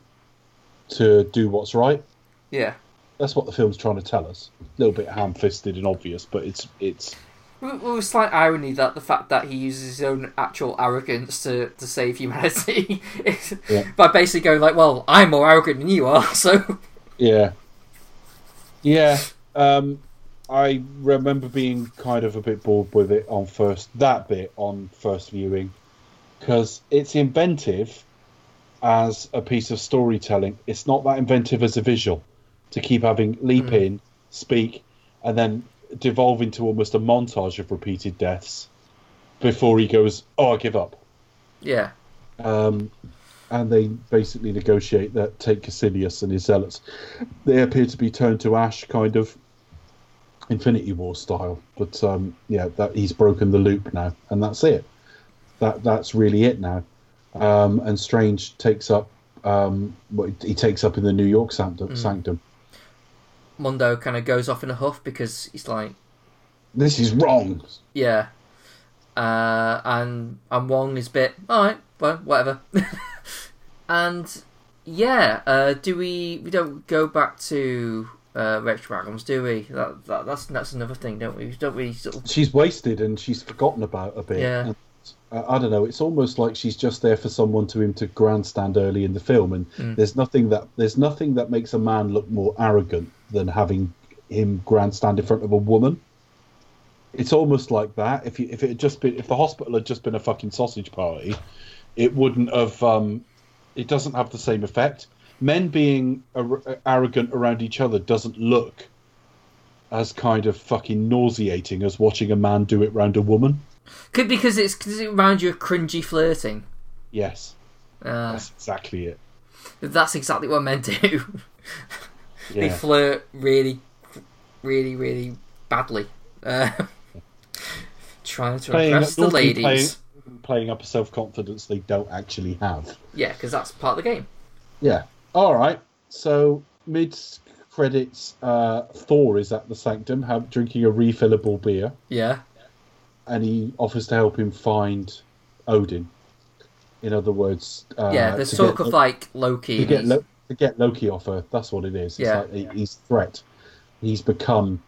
to do what's right. Yeah, that's what the film's trying to tell us. A little bit ham-fisted and obvious, but it's it's with, with a slight irony that the fact that he uses his own actual arrogance to, to save humanity yeah. by basically going like, well, I'm more arrogant than you are, so yeah yeah um, I remember being kind of a bit bored with it on first that bit on first viewing, because it's inventive as a piece of storytelling. It's not that inventive as a visual, to keep having leap mm. in, speak, and then devolve into almost a montage of repeated deaths before he goes, oh, I give up. Yeah. Um, and they basically negotiate that, take Kaecilius and his zealots. They appear to be turned to ash, kind of. Infinity War style. But um, yeah, that he's broken the loop now, and that's it. That that's really it now. Um, and Strange takes up um, what he takes up in the New York sanctum. Mm. sanctum. Mondo kind of goes off in a huff because he's like, "This is wrong." Yeah, uh, and and Wong is a bit, all right, well, whatever. And yeah, uh, do we we don't go back to uh, Rachel McAdams, do we? That, that that's that's another thing, don't we? Don't we? Sort of... She's wasted and she's forgotten about a bit. Yeah. And... I don't know. It's almost like she's just there for someone to him to grandstand early in the film, and mm. there's nothing that there's nothing that makes a man look more arrogant than having him grandstand in front of a woman. It's almost like that. If you, if it had just been if the hospital had just been a fucking sausage party, it wouldn't have. Um, it doesn't have the same effect. Men being ar- arrogant around each other doesn't look as kind of fucking nauseating as watching a man do it round a woman. Could because it's does it remind you of cringy flirting? Yes, uh, that's exactly it. That's exactly what men do. Yeah. They flirt really, really, really badly, uh, trying to playing impress up, the ladies, playing, playing up a self-confidence they don't actually have. Yeah, because that's part of the game. Yeah. All right. So mid-credits, uh, Thor is at the sanctum, have, drinking a refillable beer. Yeah. And he offers to help him find Odin. In other words... Uh, yeah, there's talk of, like, Loki. To get, Lo- to get Loki off her, that's what it is. Yeah. It's like yeah. He's a threat. He's become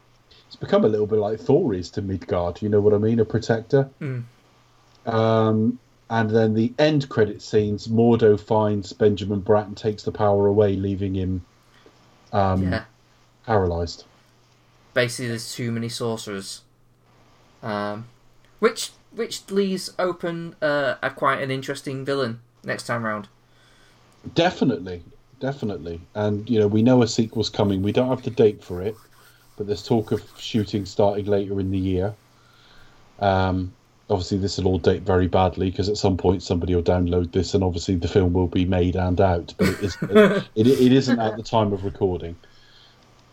he's become a little bit like Thor is to Midgard, you know what I mean? A protector. Mm. Um, and then the end credit scenes, Mordo finds Benjamin Bratt and takes the power away, leaving him um, yeah. paralysed. Basically, there's too many sorcerers. Um... Which which leaves open uh, a quite an interesting villain next time round. Definitely, definitely, and you know we know a sequel's coming. We don't have the date for it, but there's talk of shooting starting later in the year. Um, obviously, this will all date very badly because at some point somebody will download this, and obviously the film will be made and out, but it isn't, it, it isn't at the time of recording.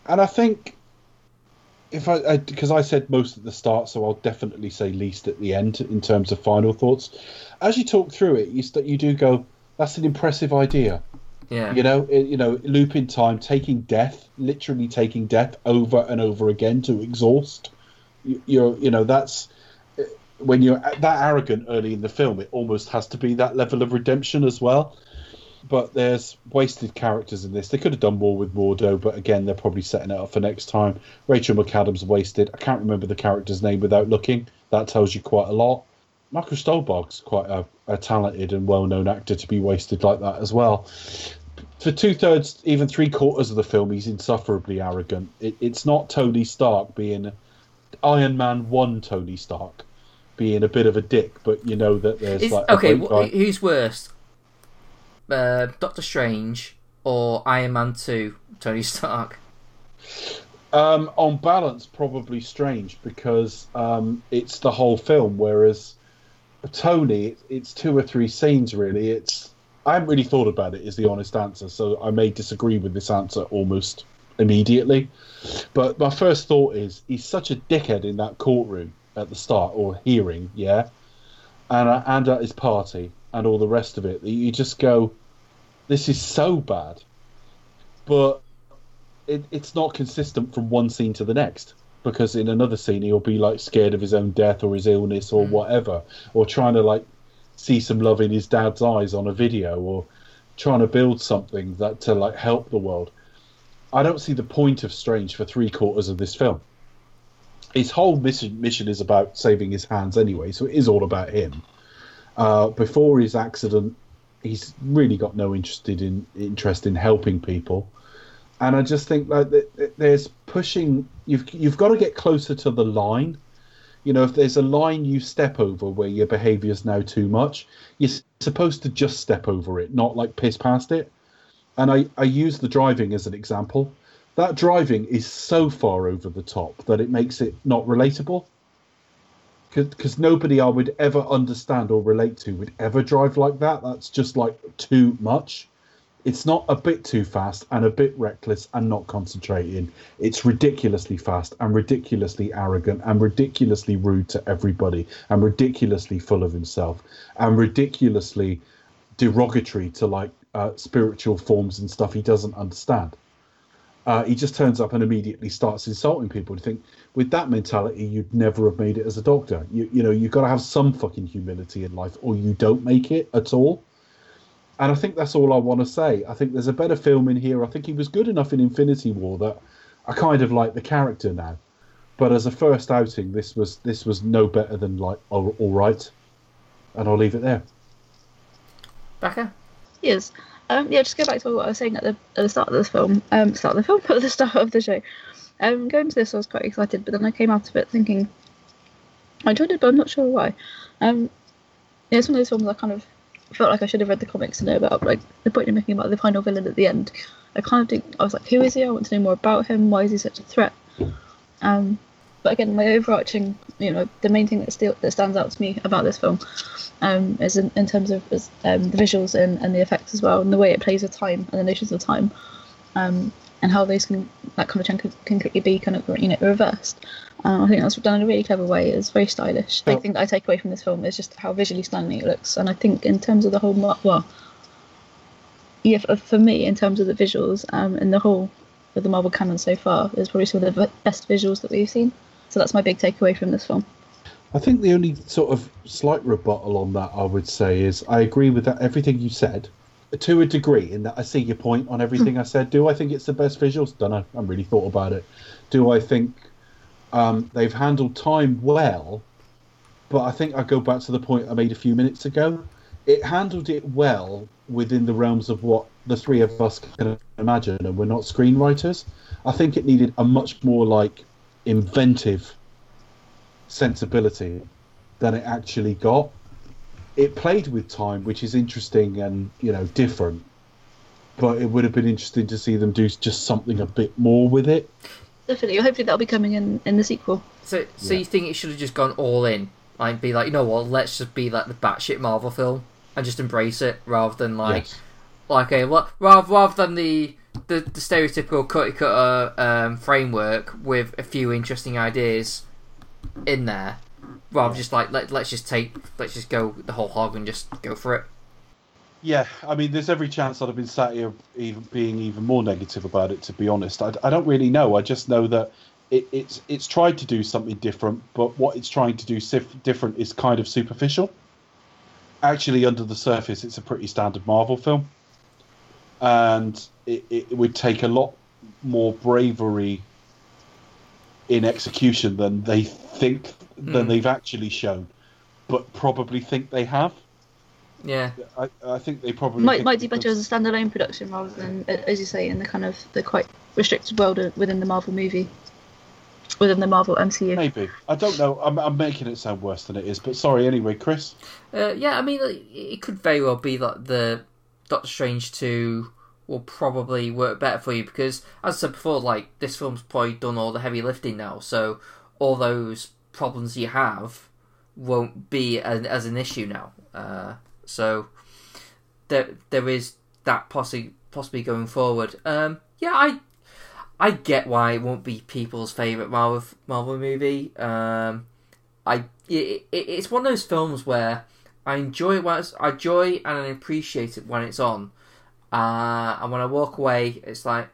And I think. If I, because I, I said most at the start, so I'll definitely say least at the end in terms of final thoughts. As you talk through it, you st- you do go, that's an impressive idea. Yeah. You know, it, you know, loop in time, taking death, literally taking death over and over again to exhaust. You, you're, you know, that's when you're that arrogant early in the film. It almost has to be that level of redemption as well. But there's wasted characters in this. They could have done more with Mordo, but again, they're probably setting it up for next time. Rachel McAdams wasted. I can't remember the character's name without looking. That tells you quite a lot. Michael Stuhlbarg's quite a, a talented and well-known actor to be wasted like that as well. For two-thirds, even three-quarters of the film, he's insufferably arrogant. It, it's not Tony Stark being Iron Man one Tony Stark, being a bit of a dick, but you know that there's... Is, like okay, wh- who's worse? Uh, Doctor Strange or Iron Man two, Tony Stark? Um, on balance, probably Strange, because um, it's the whole film, whereas Tony, it's two or three scenes, really. It's I haven't really thought about it, is the honest answer, so I may disagree with this answer almost immediately. But my first thought is, he's such a dickhead in that courtroom at the start, or hearing, yeah? And, uh, and at his party. And all the rest of it, that you just go, this is so bad, but it, it's not consistent from one scene to the next, because in another scene he'll be like scared of his own death or his illness or whatever, or trying to like see some love in his dad's eyes on a video, or trying to build something that to like help the world. I don't see the point of Strange for three quarters of this film. His whole mission mission is about saving his hands anyway, so it is all about him. Uh, before his accident, he's really got no interest in interest in helping people, and I just think like there's pushing. You've you've got to get closer to the line. You know, if there's a line you step over where your behaviour is now too much, you're supposed to just step over it, not like piss past it. And I, I use the driving as an example. That driving is so far over the top that it makes it not relatable. Because nobody I would ever understand or relate to would ever drive like that. That's just like too much. It's not a bit too fast and a bit reckless and not concentrating. It's ridiculously fast and ridiculously arrogant and ridiculously rude to everybody and ridiculously full of himself and ridiculously derogatory to like uh, spiritual forms and stuff he doesn't understand. Uh, he just turns up and immediately starts insulting people. You think with that mentality, you'd never have made it as a doctor. You, you know, you've got to have some fucking humility in life or you don't make it at all. And I think that's all I want to say. I think there's a better film in here. I think he was good enough in Infinity War that I kind of like the character now. But as a first outing, this was this was no better than like all, all right. And I'll leave it there. Becca? Yes. Um, yeah, just go back to what I was saying at the, at the start of this film. Um, start of the film, at the start of the show. Um, going to this, I was quite excited, but then I came out of it thinking I enjoyed it, but I'm not sure why. Um, yeah, it's one of those films I kind of felt like I should have read the comics to know about, like the point you're making about the final villain at the end. I kind of think I was like, who is he? I want to know more about him. Why is he such a threat? Um, but again, my overarching, you know, the main thing that still that stands out to me about this film, um, is in, in terms of is, um, the visuals and, and the effects as well, and the way it plays with time and the notions of time, um, and how those can that kind of can completely be kind of you know reversed. Um, I think that's done in a really clever way. It's very stylish. The thing that I take away from this film is just how visually stunning it looks. And I think in terms of the whole, well, yeah, for me, in terms of the visuals um, and the whole of the Marvel canon so far, it's probably some of the best visuals that we've seen. So that's my big takeaway from this film. I think the only sort of slight rebuttal on that I would say is I agree with that everything you said to a degree in that I see your point on everything I said. Do I think it's the best visuals? Don't know. I haven't really thought about it. Do I think... Um, they've handled time well, but I think I go back to the point I made a few minutes ago. It handled it well within the realms of what the three of us can imagine, and we're not screenwriters. I think it needed a much more like inventive sensibility than it actually got. It played with time, which is interesting and you know different, but it would have been interesting to see them do just something a bit more with it. Definitely. Hopefully that'll be coming in, in the sequel. So so yeah. You think it should have just gone all in? Like, be like, you know what, let's just be like the batshit Marvel film and just embrace it rather than like... Yes. Like a, well, rather, rather than the, the, the stereotypical cutty-cutter um, framework with a few interesting ideas in there. Rather yeah. just like, let, let's just take... Let's just go the whole hog and just go for it. Yeah, I mean, there's every chance I'd have been sat here even being even more negative about it, to be honest. I, I don't really know. I just know that it, it's it's tried to do something different, but what it's trying to do sif- different is kind of superficial. Actually, under the surface, it's a pretty standard Marvel film. And it, it would take a lot more bravery in execution than they think, mm. than they've actually shown, but probably think they have. Yeah, I, I think they probably might might do better as a standalone production rather than, as you say, in the kind of the quite restricted world within the Marvel movie, within the Marvel M C U. Maybe I don't know. I'm I'm making it sound worse than it is, but sorry anyway, Chris. Uh, yeah, I mean, it could very well be that the Doctor Strange two will probably work better for you because, as I said before, like this film's probably done all the heavy lifting now, so all those problems you have won't be an, as an issue now. Uh, So there, there is that possi- possibly going forward. Um, yeah, I I get why it won't be people's favourite Marvel Marvel movie. Um, I it, it, it's one of those films where I enjoy it when it's, I enjoy and I appreciate it when it's on, uh, and when I walk away, it's like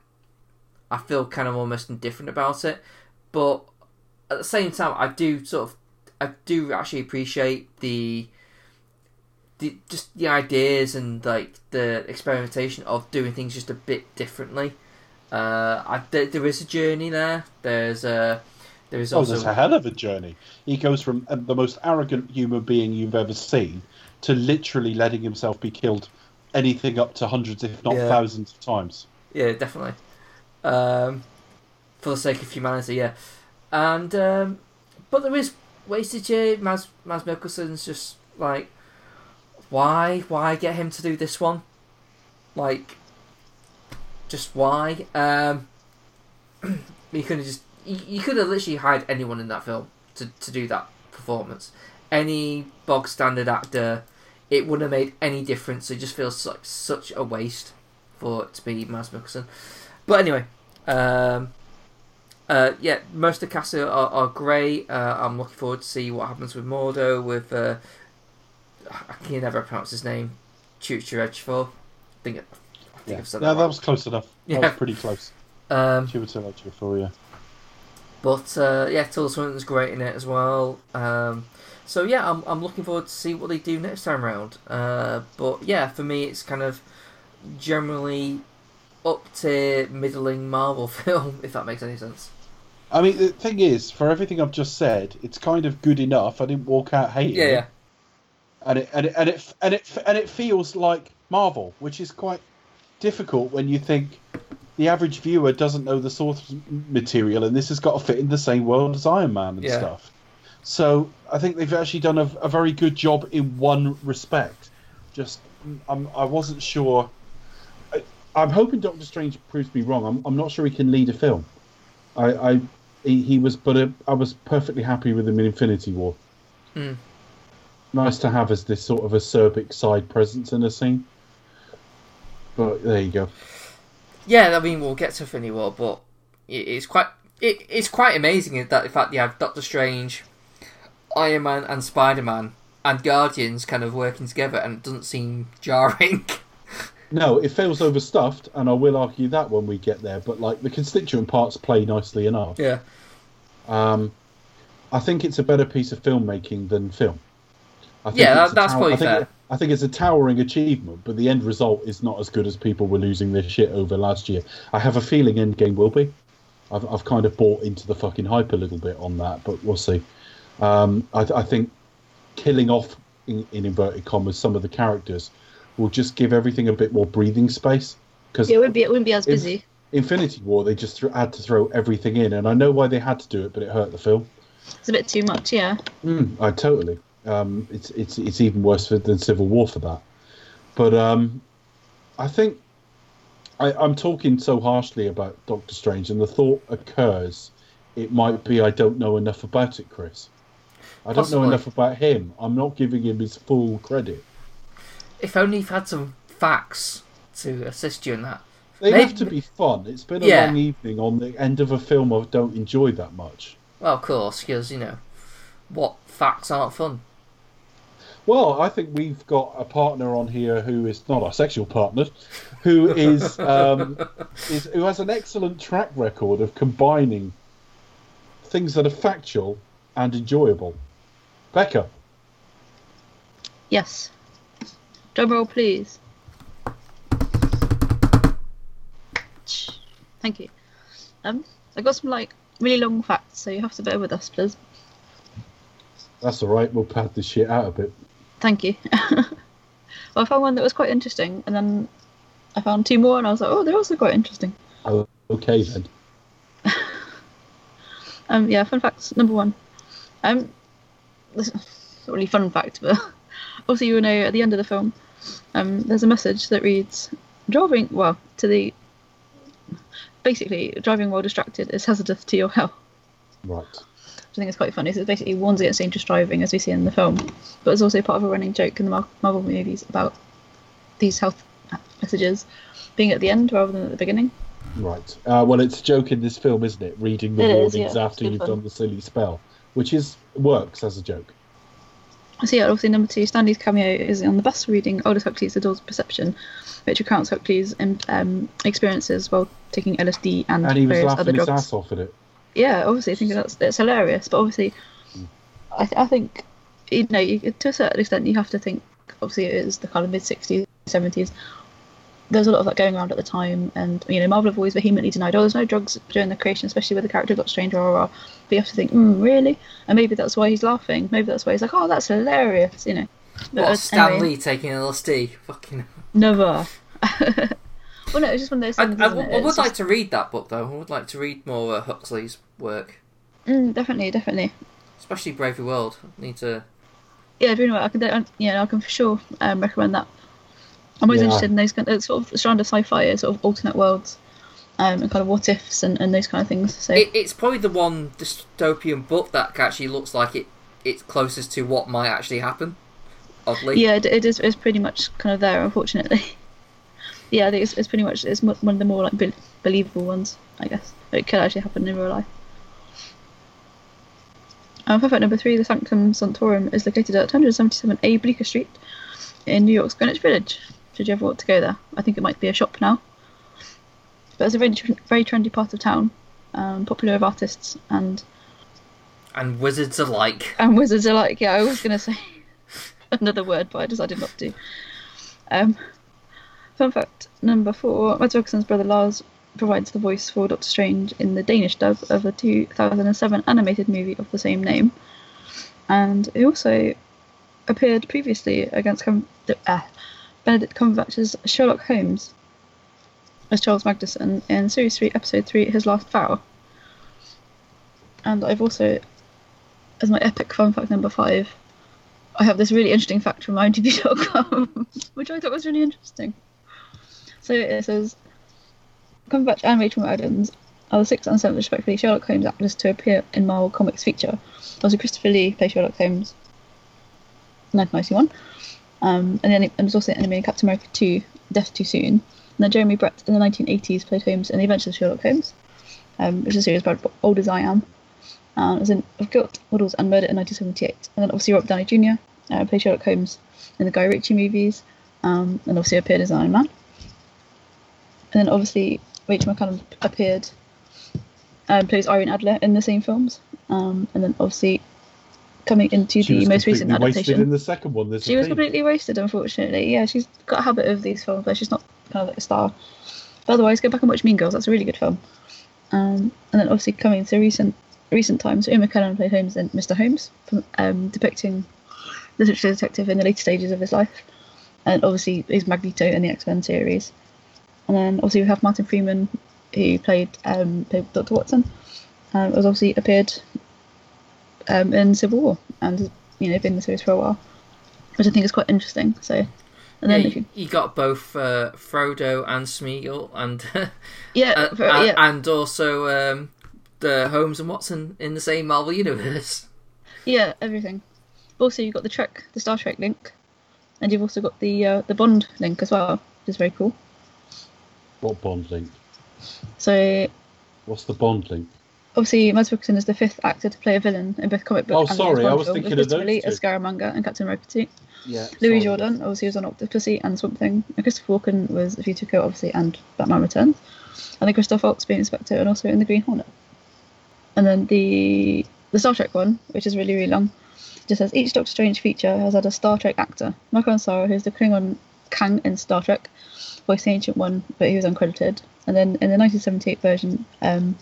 I feel kind of almost indifferent about it. But at the same time, I do sort of I do actually appreciate the. The, just the ideas and like the experimentation of doing things just a bit differently. Uh, I, there, there is a journey there. There's a there is oh, also there's a hell of a journey. He goes from um, the most arrogant human being you've ever seen to literally letting himself be killed anything up to hundreds, if not yeah. thousands, of times. Yeah, definitely. Um, for the sake of humanity, yeah. And um, but there is wastage here. Mads Mads Mikkelsen's just like. Why? Why get him to do this one? Like, just why? Um, you could have just you, you could have literally hired anyone in that film to, to do that performance. Any bog standard actor, it wouldn't have made any difference. It just feels like such a waste for it to be Mads Mikkelsen. But anyway, um, uh, yeah, most of the cast are, are great. Uh, I'm looking forward to see what happens with Mordo, with uh, I can never pronounce his name, Chiwetel Ejiofor. I think, I think yeah. I've said that. Yeah, right. That was close enough. Yeah. That was pretty close. Um, Chiwetel Ejiofor, yeah. But uh, yeah, Tilda Swinton's great in it as well. Um, so yeah, I'm I'm looking forward to see what they do next time round. Uh, but yeah, for me, it's kind of generally up to middling Marvel film, if that makes any sense. I mean, the thing is, for everything I've just said, it's kind of good enough. I didn't walk out hating. Yeah, yeah. And it and it and it and it and it feels like Marvel, which is quite difficult when you think the average viewer doesn't know the source material, and this has got to fit in the same world as Iron Man and yeah. stuff. So I think they've actually done a, a very good job in one respect. Just I'm, I wasn't sure. I, I'm hoping Doctor Strange proves me wrong. I'm, I'm not sure he can lead a film. I, I he, he was, but a, I was perfectly happy with him in Infinity War. Mm. Nice to have as this sort of acerbic side presence in a scene. But there you go. Yeah, I mean, we'll get to Infinity War, but it's quite it, it's quite amazing that in fact you have Doctor Strange, Iron Man, and Spider Man and Guardians kind of working together, and it doesn't seem jarring. No, it feels overstuffed, and I will argue that when we get there. But like the constituent parts play nicely enough. Yeah. Um, I think it's a better piece of filmmaking than film. I think yeah, that, that's tower- probably I think fair. It, I think it's a towering achievement, but the end result is not as good as people were losing their shit over last year. I have a feeling Endgame will be. I've I've kind of bought into the fucking hype a little bit on that, but we'll see. Um, I, I think killing off, in, in inverted commas, some of the characters will just give everything a bit more breathing space. Cause yeah, it wouldn't be, it wouldn't be as busy. Infinity War, they just th- had to throw everything in, and I know why they had to do it, but it hurt the film. It's a bit too much, yeah. Mm, I totally... Um, it's it's it's even worse for, than Civil War for that, but um, I think I, I'm talking so harshly about Doctor Strange, and the thought occurs it might be I don't know enough about it, Chris. I don't Possibly. know enough about him. I'm not giving him his full credit. If only you've had some facts to assist you in that. They Maybe... have to be fun. It's been a yeah. long evening on the end of a film I don't enjoy that much. Well, of course, because you know what facts aren't fun. Well, I think we've got a partner on here who is not our sexual partner, who is, um, is who has an excellent track record of combining things that are factual and enjoyable. Becca. Yes. Drum roll, please. Thank you. Um, I got some like really long facts, so you have to bear with us, please. That's all right. We'll pad this shit out a bit. Thank you. Well, I found one that was quite interesting, and then I found two more, and I was like, oh, they're also quite interesting. Oh, okay then. um, yeah, fun facts, number one. Um, this is not really fun fact, but also you will know at the end of the film, um, there's a message that reads, driving, well, to the, basically, driving while distracted is hazardous to your health. Right. I think it's quite funny. So it basically warns against dangerous driving, as we see in the film, but it's also part of a running joke in the Marvel movies about these health messages being at the end rather than at the beginning. Right. Uh, well, it's a joke in this film, isn't it? Reading the it warnings is, yeah. after you've fun. done the silly spell, which is works as a joke. So yeah, obviously number two, Stanley's cameo is on the bus reading Aldous Huxley's Adult Perception, which recounts Huxley's um, experiences while taking L S D and, and he was various other drugs. His ass off at it. Yeah, obviously, I think that's it's hilarious, but obviously, I, th- I think, you know, you, to a certain extent, you have to think, obviously, it is the kind of mid-sixties, seventies, there's a lot of that going around at the time, and, you know, Marvel have always vehemently denied, oh, there's no drugs during the creation, especially with the character got stranger, or, but you have to think, mm, really? And maybe that's why he's laughing, maybe that's why he's like, oh, that's hilarious, you know. But what, Stan Lee taking L S D? Fucking... Never. Well, no, it's just one of those things. I, I, w- I would just... like to read that book, though. I would like to read more uh, Huxley's work. Mm, definitely, definitely. Especially Bravely World. I need to. Yeah, do you know what? I can, yeah, I can for sure um, recommend that. I'm always yeah. interested in those kind of sort of strand of sci-fi, sort of alternate worlds, um, and kind of what ifs and, and those kind of things. So it, it's probably the one dystopian book that actually looks like it it's closest to what might actually happen. Oddly. Yeah, it, it is. It's pretty much kind of there, unfortunately. yeah, I think it's, it's pretty much it's one of the more like be- believable ones, I guess. It could actually happen in real life. Um, Perfect number three, the Sanctum Sanctorum, is located at two seventy-seven A Bleecker Street in New York's Greenwich Village. Should you ever want to go there? I think it might be a shop now. But it's a very, very trendy part of town, um, popular with artists and... And wizards alike. And wizards alike, yeah, I was going to say another word, but I decided not to. Um, fun fact number four, Mads Mikkelsen's brother Lars provides the voice for Doctor Strange in the Danish dub of the two thousand seven animated movie of the same name. And he also appeared previously against Com- uh, Benedict Cumberbatch's Sherlock Holmes as Charles Magnuson in Series three, Episode three, His Last Vow. And I've also, as my epic fun fact number five, I have this really interesting fact from I M D B dot com, which I thought was really interesting. So it says, Cumberbatch and Rachel McAdams are the sixth and seventh, respectively, Sherlock Holmes actors to appear in Marvel Comics feature. Also, Christopher Lee plays Sherlock Holmes, nineteen ninety-one, um, and then and was also an enemy in Captain America two, Death Too Soon. And then Jeremy Brett in the nineteen eighties played Holmes in The Adventures of Sherlock Holmes, um, which is a series about Old As I Am. Um, as in Of Guilt, Waddles and Murder in nineteen seventy-eight. And then obviously Robert Downey Junior Uh, played Sherlock Holmes in the Guy Ritchie movies, um, and obviously appeared as Iron Man. And then obviously Rachel McAdams appeared and um, plays Irene Adler in the same films. Um, and then obviously coming into she the most recent adaptation. In the second one, she was thing. completely wasted, unfortunately. Yeah, she's got a habit of these films where she's not kind of like a star. But otherwise, go back and watch Mean Girls. That's a really good film. Um, and then obviously coming to recent recent times, Ian McKellen played Holmes in Mister Holmes, from, um, depicting the literary detective in the later stages of his life. And obviously he's Magneto in the X-Men series. And then obviously we have Martin Freeman, who played, um, played Doctor Watson, and um, was obviously appeared um, in Civil War, and you know, been in the series for a while, which I think is quite interesting. So, and then yeah, you, you got both uh, Frodo and Smeagol, and yeah, uh, for, yeah, and also um, the Holmes and Watson in the same Marvel universe. Yeah, everything. Also, you've got the Trek, the Star Trek link, and you've also got the uh, the Bond link as well, which is very cool. What Bond link? So, what's the Bond link? Obviously, Mads Mikkelsen is the fifth actor to play a villain in both comic book oh, and sorry, I was film, thinking of those two. As Scaramanga and Captain America two. Yeah. Louis sorry. Jordan, obviously, was on Octopussy and Swamp Thing. And Christopher Walken was Vitico, obviously, and Batman Returns. And then Christoph Waltz being Inspector and also in The Green Hornet. And then the the Star Trek one, which is really, really long, just says each Doctor Strange feature has had a Star Trek actor. Michael Ansara, who's the Klingon Kang in Star Trek, voiced the Ancient One, but he was uncredited. And then in the nineteen seventy-eight version, um,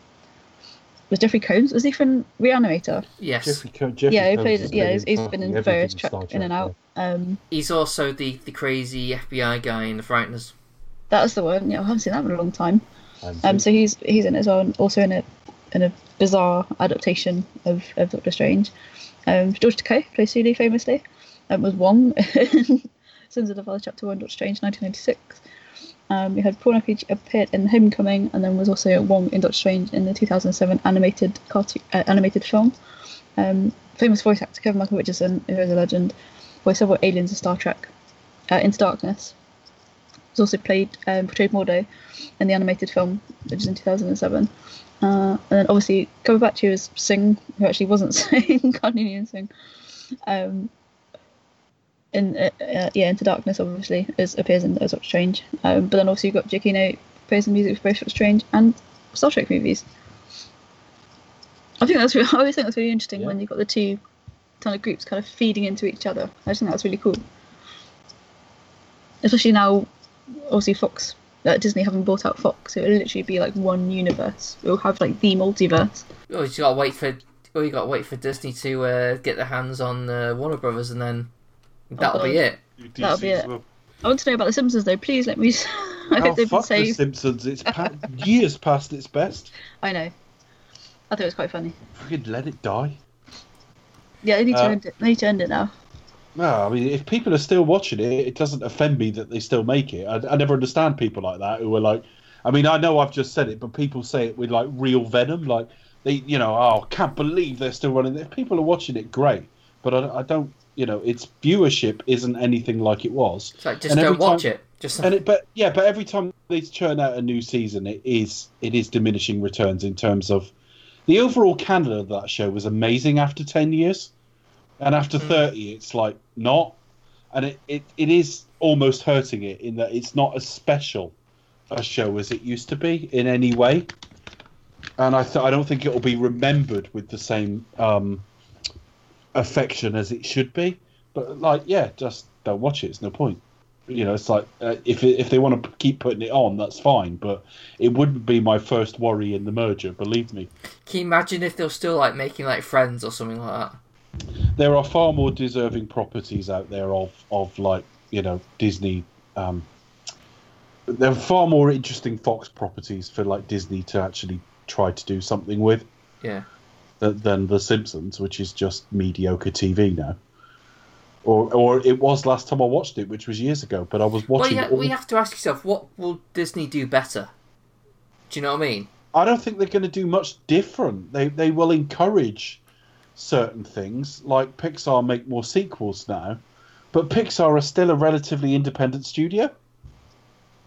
was Jeffrey Combs. Was he from Reanimator? Yes. Jeffrey Co- Jeffrey yeah, he played. Combs yeah, he's, he's been in various tracks, Trek, in and out. Yeah. Um, he's also the, the crazy F B I guy in The Frighteners. That was the one. Yeah, I haven't seen that in a long time. Um, so he's he's in it as well, and also in a in a bizarre adaptation of, of Doctor Strange. Um, George Takei plays Sulu famously. Um, was Wong in Sins of the Father Chapter One, Doctor Strange, nineteen ninety-six. Um, we had Paul Nackage appeared in Homecoming, and then was also Wong in Doctor Strange in the two thousand seven animated cartoon, uh, animated film. Um, famous voice actor Kevin Michael Richardson, who is a legend, voiced several aliens in Star Trek, uh, Into Darkness. He's also played um, portrayed Mordo in the animated film, which is in two thousand seven. Uh, and then obviously Cumberbatch, who was Singh, who actually wasn't Singh, Carnelian Singh. Um, In uh, uh, yeah, Into Darkness obviously is, appears in Doctor Strange, um, but then also you've got Giacchino plays the music for both Doctor Strange and Star Trek movies. I think that's really, I always think that's really interesting yeah. when you've got the two kind of groups kind of feeding into each other. I just think that's really cool, especially now. Obviously, Fox, uh, Disney haven't bought out Fox, so it'll literally be like one universe. It'll have like the multiverse. Oh, you got to wait for oh, you got to wait for Disney to uh, get their hands on uh, Warner Brothers, and then. That'll oh, be it. That'll be it. Well. I want to know about The Simpsons, though. Please let me... I hope oh, they've been saved. The Simpsons. It's pa- years past its best. I know. I thought it was quite funny. Freaking let it die. Yeah, they need, uh, to end it. They need to end it now. No, I mean, if people are still watching it, it doesn't offend me that they still make it. I, I never understand people like that who are like... I mean, I know I've just said it, but people say it with, like, real venom. Like, they, you know, oh, can't believe they're still running it. If people are watching it, great. But I, I don't... You know, its viewership isn't anything like it was. It's like, just and don't watch time, it. Just and it, but yeah, but every time they churn out a new season, it is it is diminishing returns in terms of the overall canon of that show was amazing after ten years, and after mm. thirty, it's like not, and it, it, it is almost hurting it in that it's not as special a show as it used to be in any way, and I th- I don't think it will be remembered with the same um, affection as it should be. But like, yeah, just don't watch it. It's no point. You know, it's like uh, if if they want to keep putting it on, that's fine. But it wouldn't be my first worry in the merger, believe me. Can you imagine if they're still like making like Friends or something like that? There are far more deserving properties out there of of like you know Disney. Um, there are far more interesting Fox properties for like Disney to actually try to do something with. Yeah. Than, than The Simpsons, which is just mediocre T V now. Or, or it was last time I watched it, which was years ago. But I was watching. Well, yeah, all... we have to ask yourself, what will Disney do better? Do you know what I mean? I don't think they're going to do much different. They they will encourage certain things, like Pixar make more sequels now, but Pixar are still a relatively independent studio.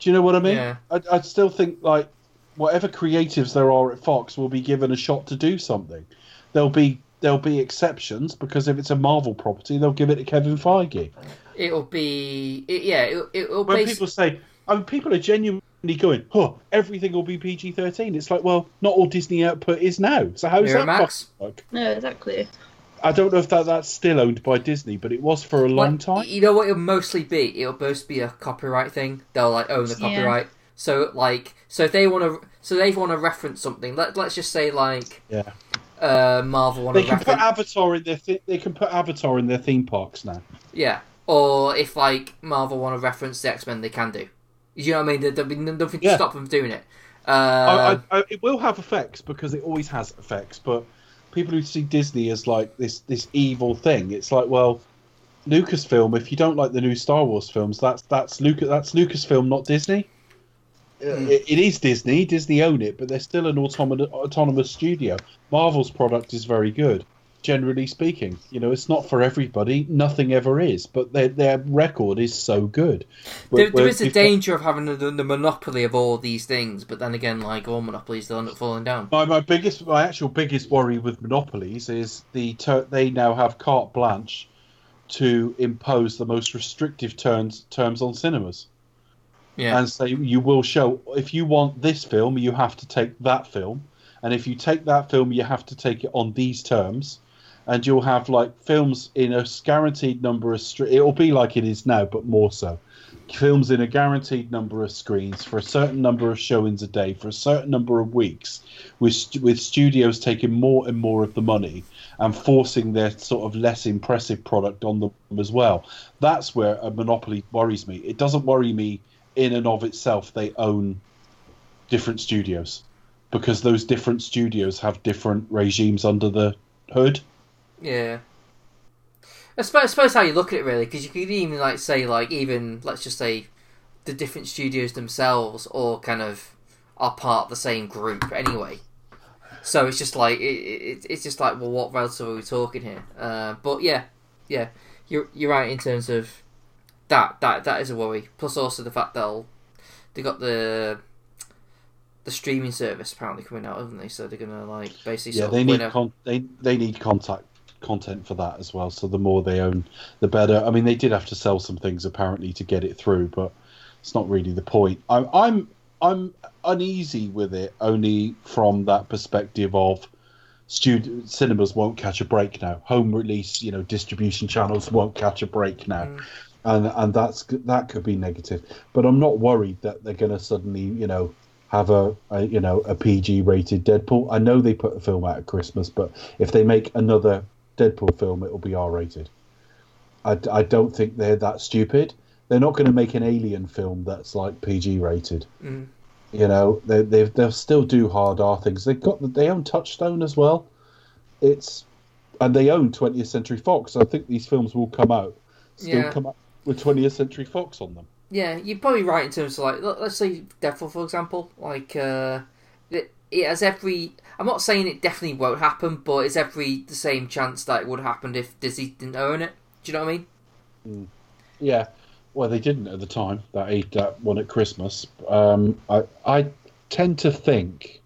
Do you know what I mean? Yeah. I I still think like whatever creatives there are at Fox will be given a shot to do something. They'll be. There'll be exceptions because if it's a Marvel property, they'll give it to Kevin Feige. It'll be, it, yeah, it, it'll be. When people say, I mean, people are genuinely going, oh, everything will be P G thirteen. It's like, well, not all Disney output is now. So how's that possible? Like? No, exactly. I don't know if that that's still owned by Disney, but it was for a long like, time. You know what it'll mostly be? It'll mostly be a copyright thing. They'll like own the copyright. Yeah. So like, so if they want to, so they want to reference something. Let let's just say like, yeah. Uh, Marvel on they a can reference. Put Avatar in their th- they can put Avatar in their theme parks now. Yeah, or if like Marvel want to reference the X-Men, they can do. You know what I mean? There, there'll be nothing to yeah. stop them doing it. Uh, I, I, it will have effects because it always has effects. But people who see Disney as like this this evil thing, it's like, well, Lucasfilm. If you don't like the new Star Wars films, that's that's Lucas that's Lucasfilm, not Disney. It, it is Disney. Disney own it, but they're still an autonomous, autonomous studio. Marvel's product is very good, generally speaking. You know, it's not for everybody. Nothing ever is, but their their record is so good. There, there is a danger of having the, the monopoly of all these things, but then again, like all monopolies, they'll end up falling down. My my biggest, my actual biggest worry with monopolies is the ter- they now have carte blanche to impose the most restrictive terms terms on cinemas. Yeah. And say so you will show, if you want this film, you have to take that film. And if you take that film, you have to take it on these terms. And you'll have like films in a guaranteed number of screens. It'll be like it is now, but more so. Films in a guaranteed number of screens for a certain number of showings a day, for a certain number of weeks, with, with studios taking more and more of the money and forcing their sort of less impressive product on them as well. That's where a monopoly worries me. It doesn't worry me. In and of itself, they own different studios because those different studios have different regimes under the hood. Yeah, I suppose, I suppose how you look at it really, because you could even like say like even let's just say the different studios themselves all kind of are part of the same group anyway. So it's just like it, it, it's just like well, what relative are we talking here? Uh, but yeah, yeah, you're you're right in terms of. That that that is a worry. Plus, also the fact that they got the the streaming service apparently coming out, haven't they? So they're gonna like basically yeah, sort they of need win con- they they need contact content for that as well. So the more they own, the better. I mean, they did have to sell some things apparently to get it through, but it's not really the point. I'm I'm I'm uneasy with it only from that perspective of. Student cinemas won't catch a break now. Home release, you know, distribution channels won't catch a break now. Mm. And and that's that could be negative, but I'm not worried that they're going to suddenly, you know, have a, a you know a P G rated Deadpool. I know they put a film out at Christmas, but if they make another Deadpool film, it'll be R rated. I, I don't think they're that stupid. They're not going to make an Alien film that's like P G rated. Mm. You know, they they they'll still do hard R things. They've got they own Touchstone as well. It's and they own twentieth Century Fox. I think these films will come out still yeah. come out. With twentieth Century Fox on them. Yeah, you're probably right in terms of, like, let's say Deadpool, for example. Like, uh, it, it has every... I'm not saying it definitely won't happen, but it's every the same chance that it would have happened if Disney didn't own it. Do you know what I mean? Mm. Yeah. Well, they didn't at the time. That ate that one at Christmas. Um, I I tend to think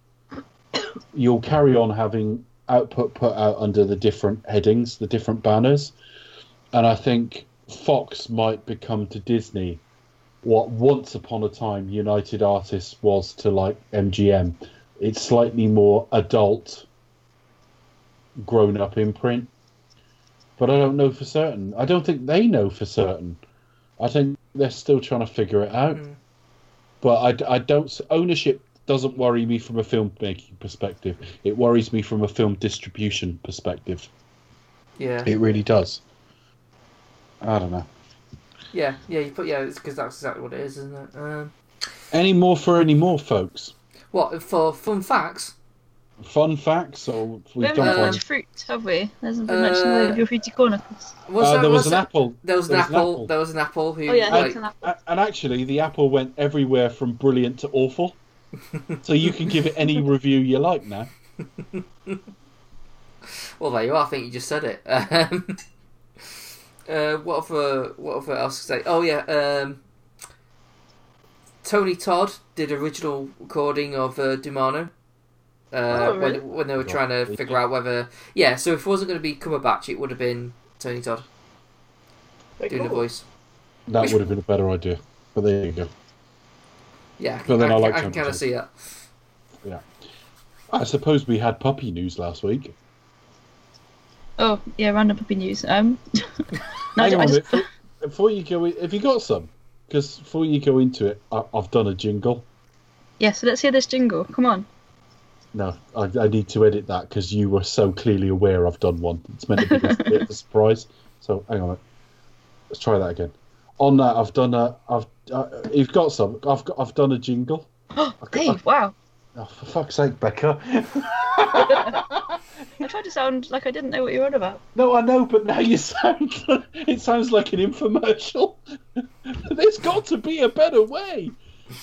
you'll carry on having output put out under the different headings, the different banners, and I think Fox might become to Disney what once upon a time United Artists was to like M G M. It's slightly more adult, grown-up imprint, but I don't know for certain. I don't think they know for certain. I think they're still trying to figure it out. Mm. But I, I don't. Ownership doesn't worry me from a filmmaking perspective. It worries me from a film distribution perspective. Yeah, it really does. I don't know. Yeah, yeah, you put yeah, it's because that's exactly what it is, isn't it? Um... Any more for any more, folks? What for? Fun facts. Fun facts, or we haven't got much fruit, have we? There hasn't been uh, much in the your fruity corner. Was uh, there was, was an that? apple. There was an, there was an apple. apple. There was an apple. Who, oh yeah, like... an apple. And actually, the apple went everywhere from brilliant to awful. So you can give it any review you like now. Well, there you are. I think you just said it. Um, uh, what other, what other else to say? Oh yeah, um, Tony Todd did original recording of uh, Dormammu. Uh, oh, really? when, when they were trying to figure out whether... Yeah, so if it wasn't going to be Cumberbatch, it would have been Tony Todd Very doing cool. the voice. That Which... would have been a better idea, but there you go. Yeah, but I, then I, I, like I can kind of see that. Yeah. I suppose we had puppy news last week. Oh, yeah, random puppy news. Um, no, Hang I, on I just... before, before you go in, have you got some? Because before you go into it, I, I've done a jingle. Yeah, so let's hear this jingle. Come on. No, I, I need to edit that because you were so clearly aware I've done one. It's meant to be a bit of a surprise. So hang on, let's try that again. On that, I've done a. I've uh, you've got some. I've got. I've done a jingle. Oh, Dave! I, wow. Oh, for fuck's sake, Becca! I tried to sound like I didn't know what you were on about. No, I know, but now you sound. It sounds like an infomercial. There's got to be a better way.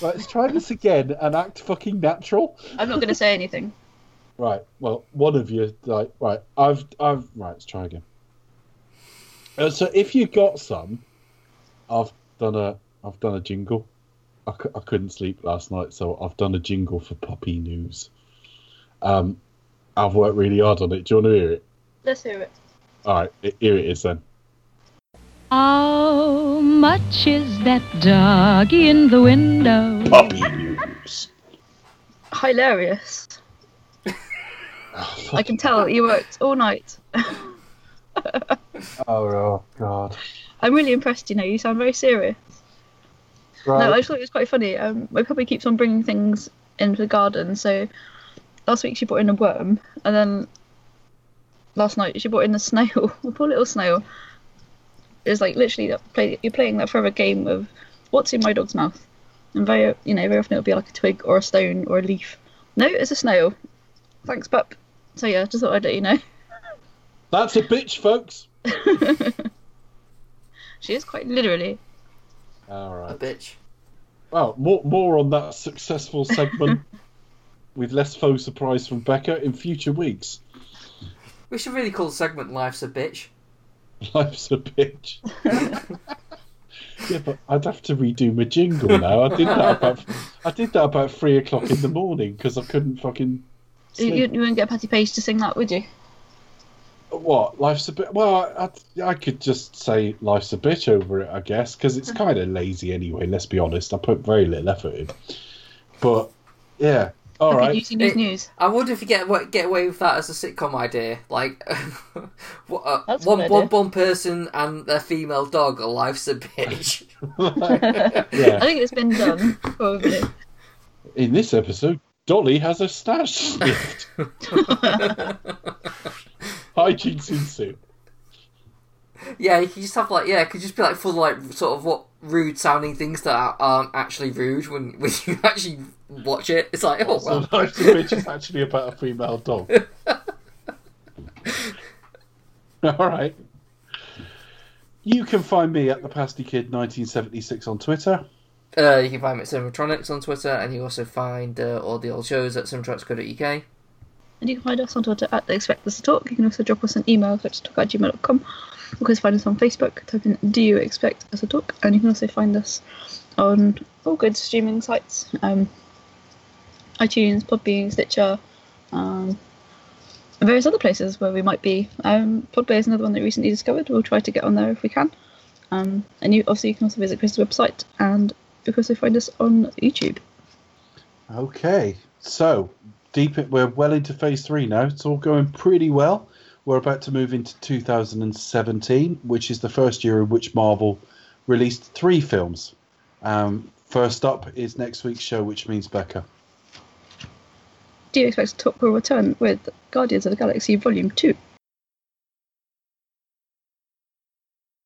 Right, let's try this again and act fucking natural. I'm not going to say anything. Right. Well, one of you, like, right. I've, I've. Right. Let's try again. Uh, so, if you got some, I've done a, I've done a jingle. I, c- I couldn't sleep last night, so I've done a jingle for Puppy News. Um, I've worked really hard on it. Do you want to hear it? Let's hear it. All right. Here it is then. How much is that doggy in the window? Puppy news. Hilarious. Oh, I can tell you worked all night. oh, oh, God. I'm really impressed, you know. You sound very serious. Right. No, I just thought it was quite funny. Um, my puppy keeps on bringing things into the garden. So last week she brought in a worm. And then last night she brought in a snail. A poor little snail. It's like literally that play, you're playing that forever game of what's in my dog's mouth, and very you know very often it'll be like a twig or a stone or a leaf. No, it's a snail. Thanks, pup. So yeah, just thought I'd let you know. That's a bitch, folks. She is quite literally. All right, a bitch. Well, more more on that successful segment with less faux surprise from Becca in future weeks. We should really call the segment "Life's a Bitch." Life's a bitch. Yeah, but I'd have to redo my jingle now. I did that about I did that about three o'clock in the morning because I couldn't fucking. Sleep. You, you wouldn't get Patty Page to sing that, would you? What? Life's a bitch. Well, I, I could just say life's a bitch over it, I guess, because it's kind of lazy anyway. Let's be honest. I put very little effort in. But yeah, all I right. News, it, news. I wonder if you get get away with that as a sitcom idea, like what, uh, one idea. one one person and their female dog. Are life's a bitch. Yeah. I think it's been done probably. In this episode, Dolly has a stash sniffed. Hygiene suit. Yeah, you could just have like yeah, it could just be like full like sort of what rude sounding things that aren't actually rude when when you actually watch it. It's like oh, well. So Life's a Bitch is actually about a female dog. All right. You can find me at the Pasty Kid nineteen seventy-six on Twitter. Uh, you can find me at Cinematronics on Twitter, and you also find uh, all the old shows at cinematronics dot co dot uk. And you can find us on Twitter at They Expect Us to Talk. You can also drop us an email, let's talk at gmail dot com. You can find us on Facebook, type in Do You Expect Us to Talk? And you can also find us on all good streaming sites, um, iTunes, Podbean, Stitcher, um, and various other places where we might be. Um, Podbean is another one that we recently discovered. We'll try to get on there if we can. Um, and you obviously you can also visit Chris's website, and you can also find us on YouTube. Okay, so deep. It, we're well into phase three now. It's all going pretty well. We're about to move into two thousand seventeen, which is the first year in which Marvel released three films. Um, first up is next week's show, which means Becca. Do You Expect to Talk? Will return with Guardians of the Galaxy Volume two.